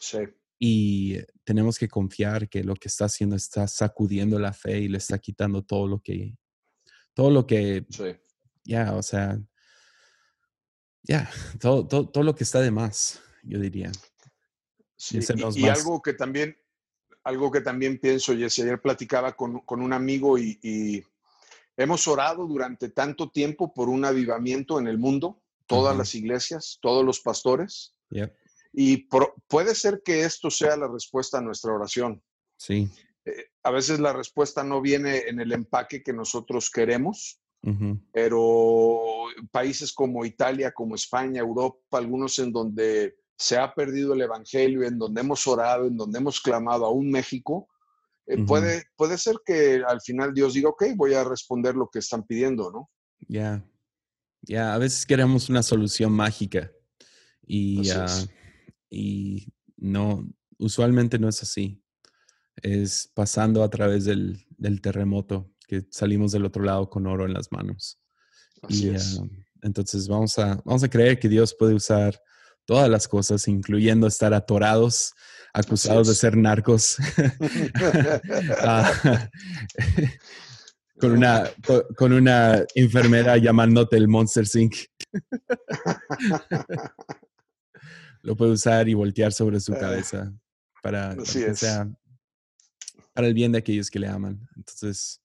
Sí. Y tenemos que confiar que lo que está haciendo está sacudiendo la fe y le está quitando todo lo que, todo lo que, sí. ya, yeah, o sea, ya, yeah, todo, todo, todo lo que está de más, yo diría. Sí, y, y algo que también, algo que también pienso, Jesse, ayer platicaba con, con un amigo y, y hemos orado durante tanto tiempo por un avivamiento en el mundo, todas uh-huh. las iglesias, todos los pastores. Yep. Y por, puede ser que esto sea la respuesta a nuestra oración. Sí. Eh, a veces la respuesta no viene en el empaque que nosotros queremos, uh-huh. pero países como Italia, como España, Europa, algunos en donde se ha perdido el evangelio, en donde hemos orado, en donde hemos clamado, aún México, eh, uh-huh. puede, puede ser que al final Dios diga, ok, voy a responder lo que están pidiendo, ¿no? Ya. Yeah. Ya, yeah, a veces queremos una solución mágica. Y... Y no, usualmente no es así. Es pasando a través del, del terremoto, que salimos del otro lado con oro en las manos. Así y, es. Uh, entonces vamos a, vamos a creer que Dios puede usar todas las cosas, incluyendo estar atorados, acusados de ser narcos. uh, con, una, con, con una enfermera llamándote el Monster Incorporated. Lo puede usar y voltear sobre su cabeza para, para, que sea, para el bien de aquellos que le aman. Entonces,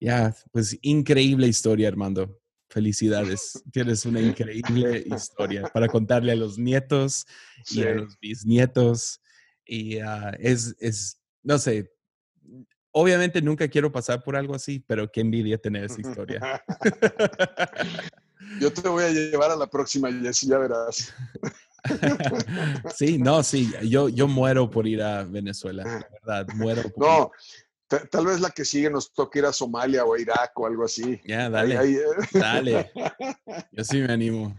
ya, yeah, pues increíble historia, Armando. Felicidades. Tienes una increíble historia para contarle a los nietos sí. y a los bisnietos. Y uh, es, es, no sé, obviamente nunca quiero pasar por algo así, pero qué envidia tener esa historia. Yo te voy a llevar a la próxima, Jessy, ya verás. Sí, no, sí, yo, yo muero por ir a Venezuela, la verdad, muero por No, t- tal vez la que sigue nos toque ir a Somalia o a Irak o algo así. Ya, yeah, dale, ahí, ahí, eh. dale, yo sí me animo.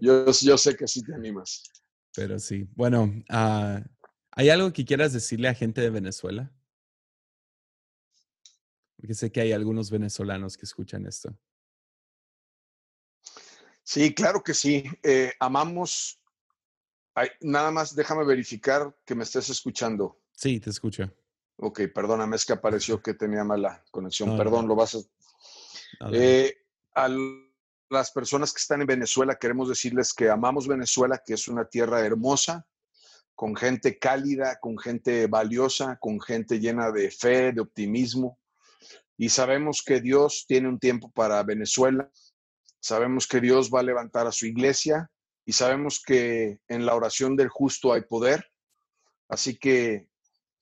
Yo, yo sé que sí te animas. Pero sí, bueno, uh, ¿hay algo que quieras decirle a gente de Venezuela? Porque sé que hay algunos venezolanos que escuchan esto. Sí, claro que sí. Eh, amamos. Ay, nada más déjame verificar que me estés escuchando. Sí, te escucho. Ok, perdóname, es que apareció que tenía mala conexión. No, Perdón, no. lo vas a... No, no. Eh, a las personas que están en Venezuela queremos decirles que amamos Venezuela, que es una tierra hermosa, con gente cálida, con gente valiosa, con gente llena de fe, de optimismo. Y sabemos que Dios tiene un tiempo para Venezuela. Sabemos que Dios va a levantar a su iglesia y sabemos que en la oración del justo hay poder. Así que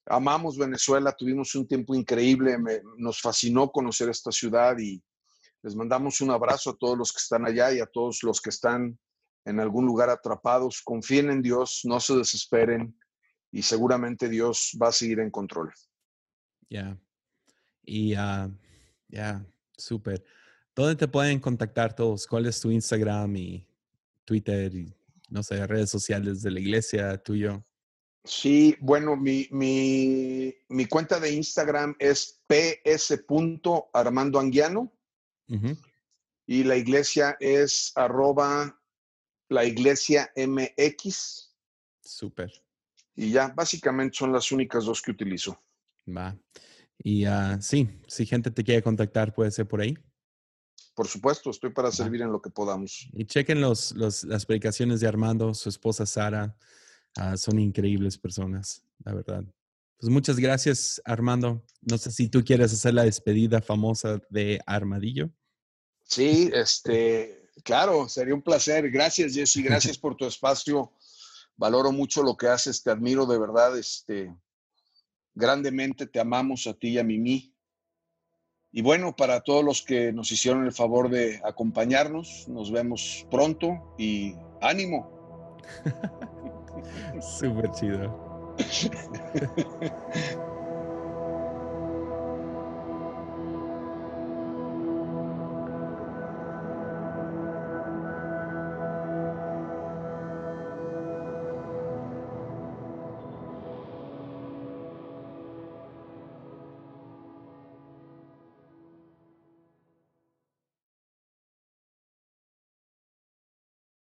amamos Venezuela, tuvimos un tiempo increíble, me, nos fascinó conocer esta ciudad y les mandamos un abrazo a todos los que están allá y a todos los que están en algún lugar atrapados. Confíen en Dios, no se desesperen y seguramente Dios va a seguir en control. Ya, y ya, súper. ¿Dónde te pueden contactar todos? ¿Cuál es tu Instagram y Twitter y, no sé, redes sociales de la iglesia, tuyo? Sí, bueno, mi, mi, mi cuenta de Instagram es p s punto armando anguiano uh-huh. y la iglesia es arroba la iglesia mx. Súper. Y ya, básicamente son las únicas dos que utilizo. Va. Y uh, sí, si gente te quiere contactar, puede ser por ahí. Por supuesto, estoy para servir en lo que podamos. Y chequen los, los, las predicaciones de Armando, su esposa Sara. Uh, son increíbles personas, la verdad. Pues muchas gracias, Armando. No sé si tú quieres hacer la despedida famosa de Armadillo. Sí, este, claro, sería un placer. Gracias, Jesse, gracias por tu espacio. Valoro mucho lo que haces, te admiro de verdad. Este, grandemente te amamos a ti y a Mimi. Y bueno, para todos los que nos hicieron el favor de acompañarnos, nos vemos pronto y ánimo. Súper chido.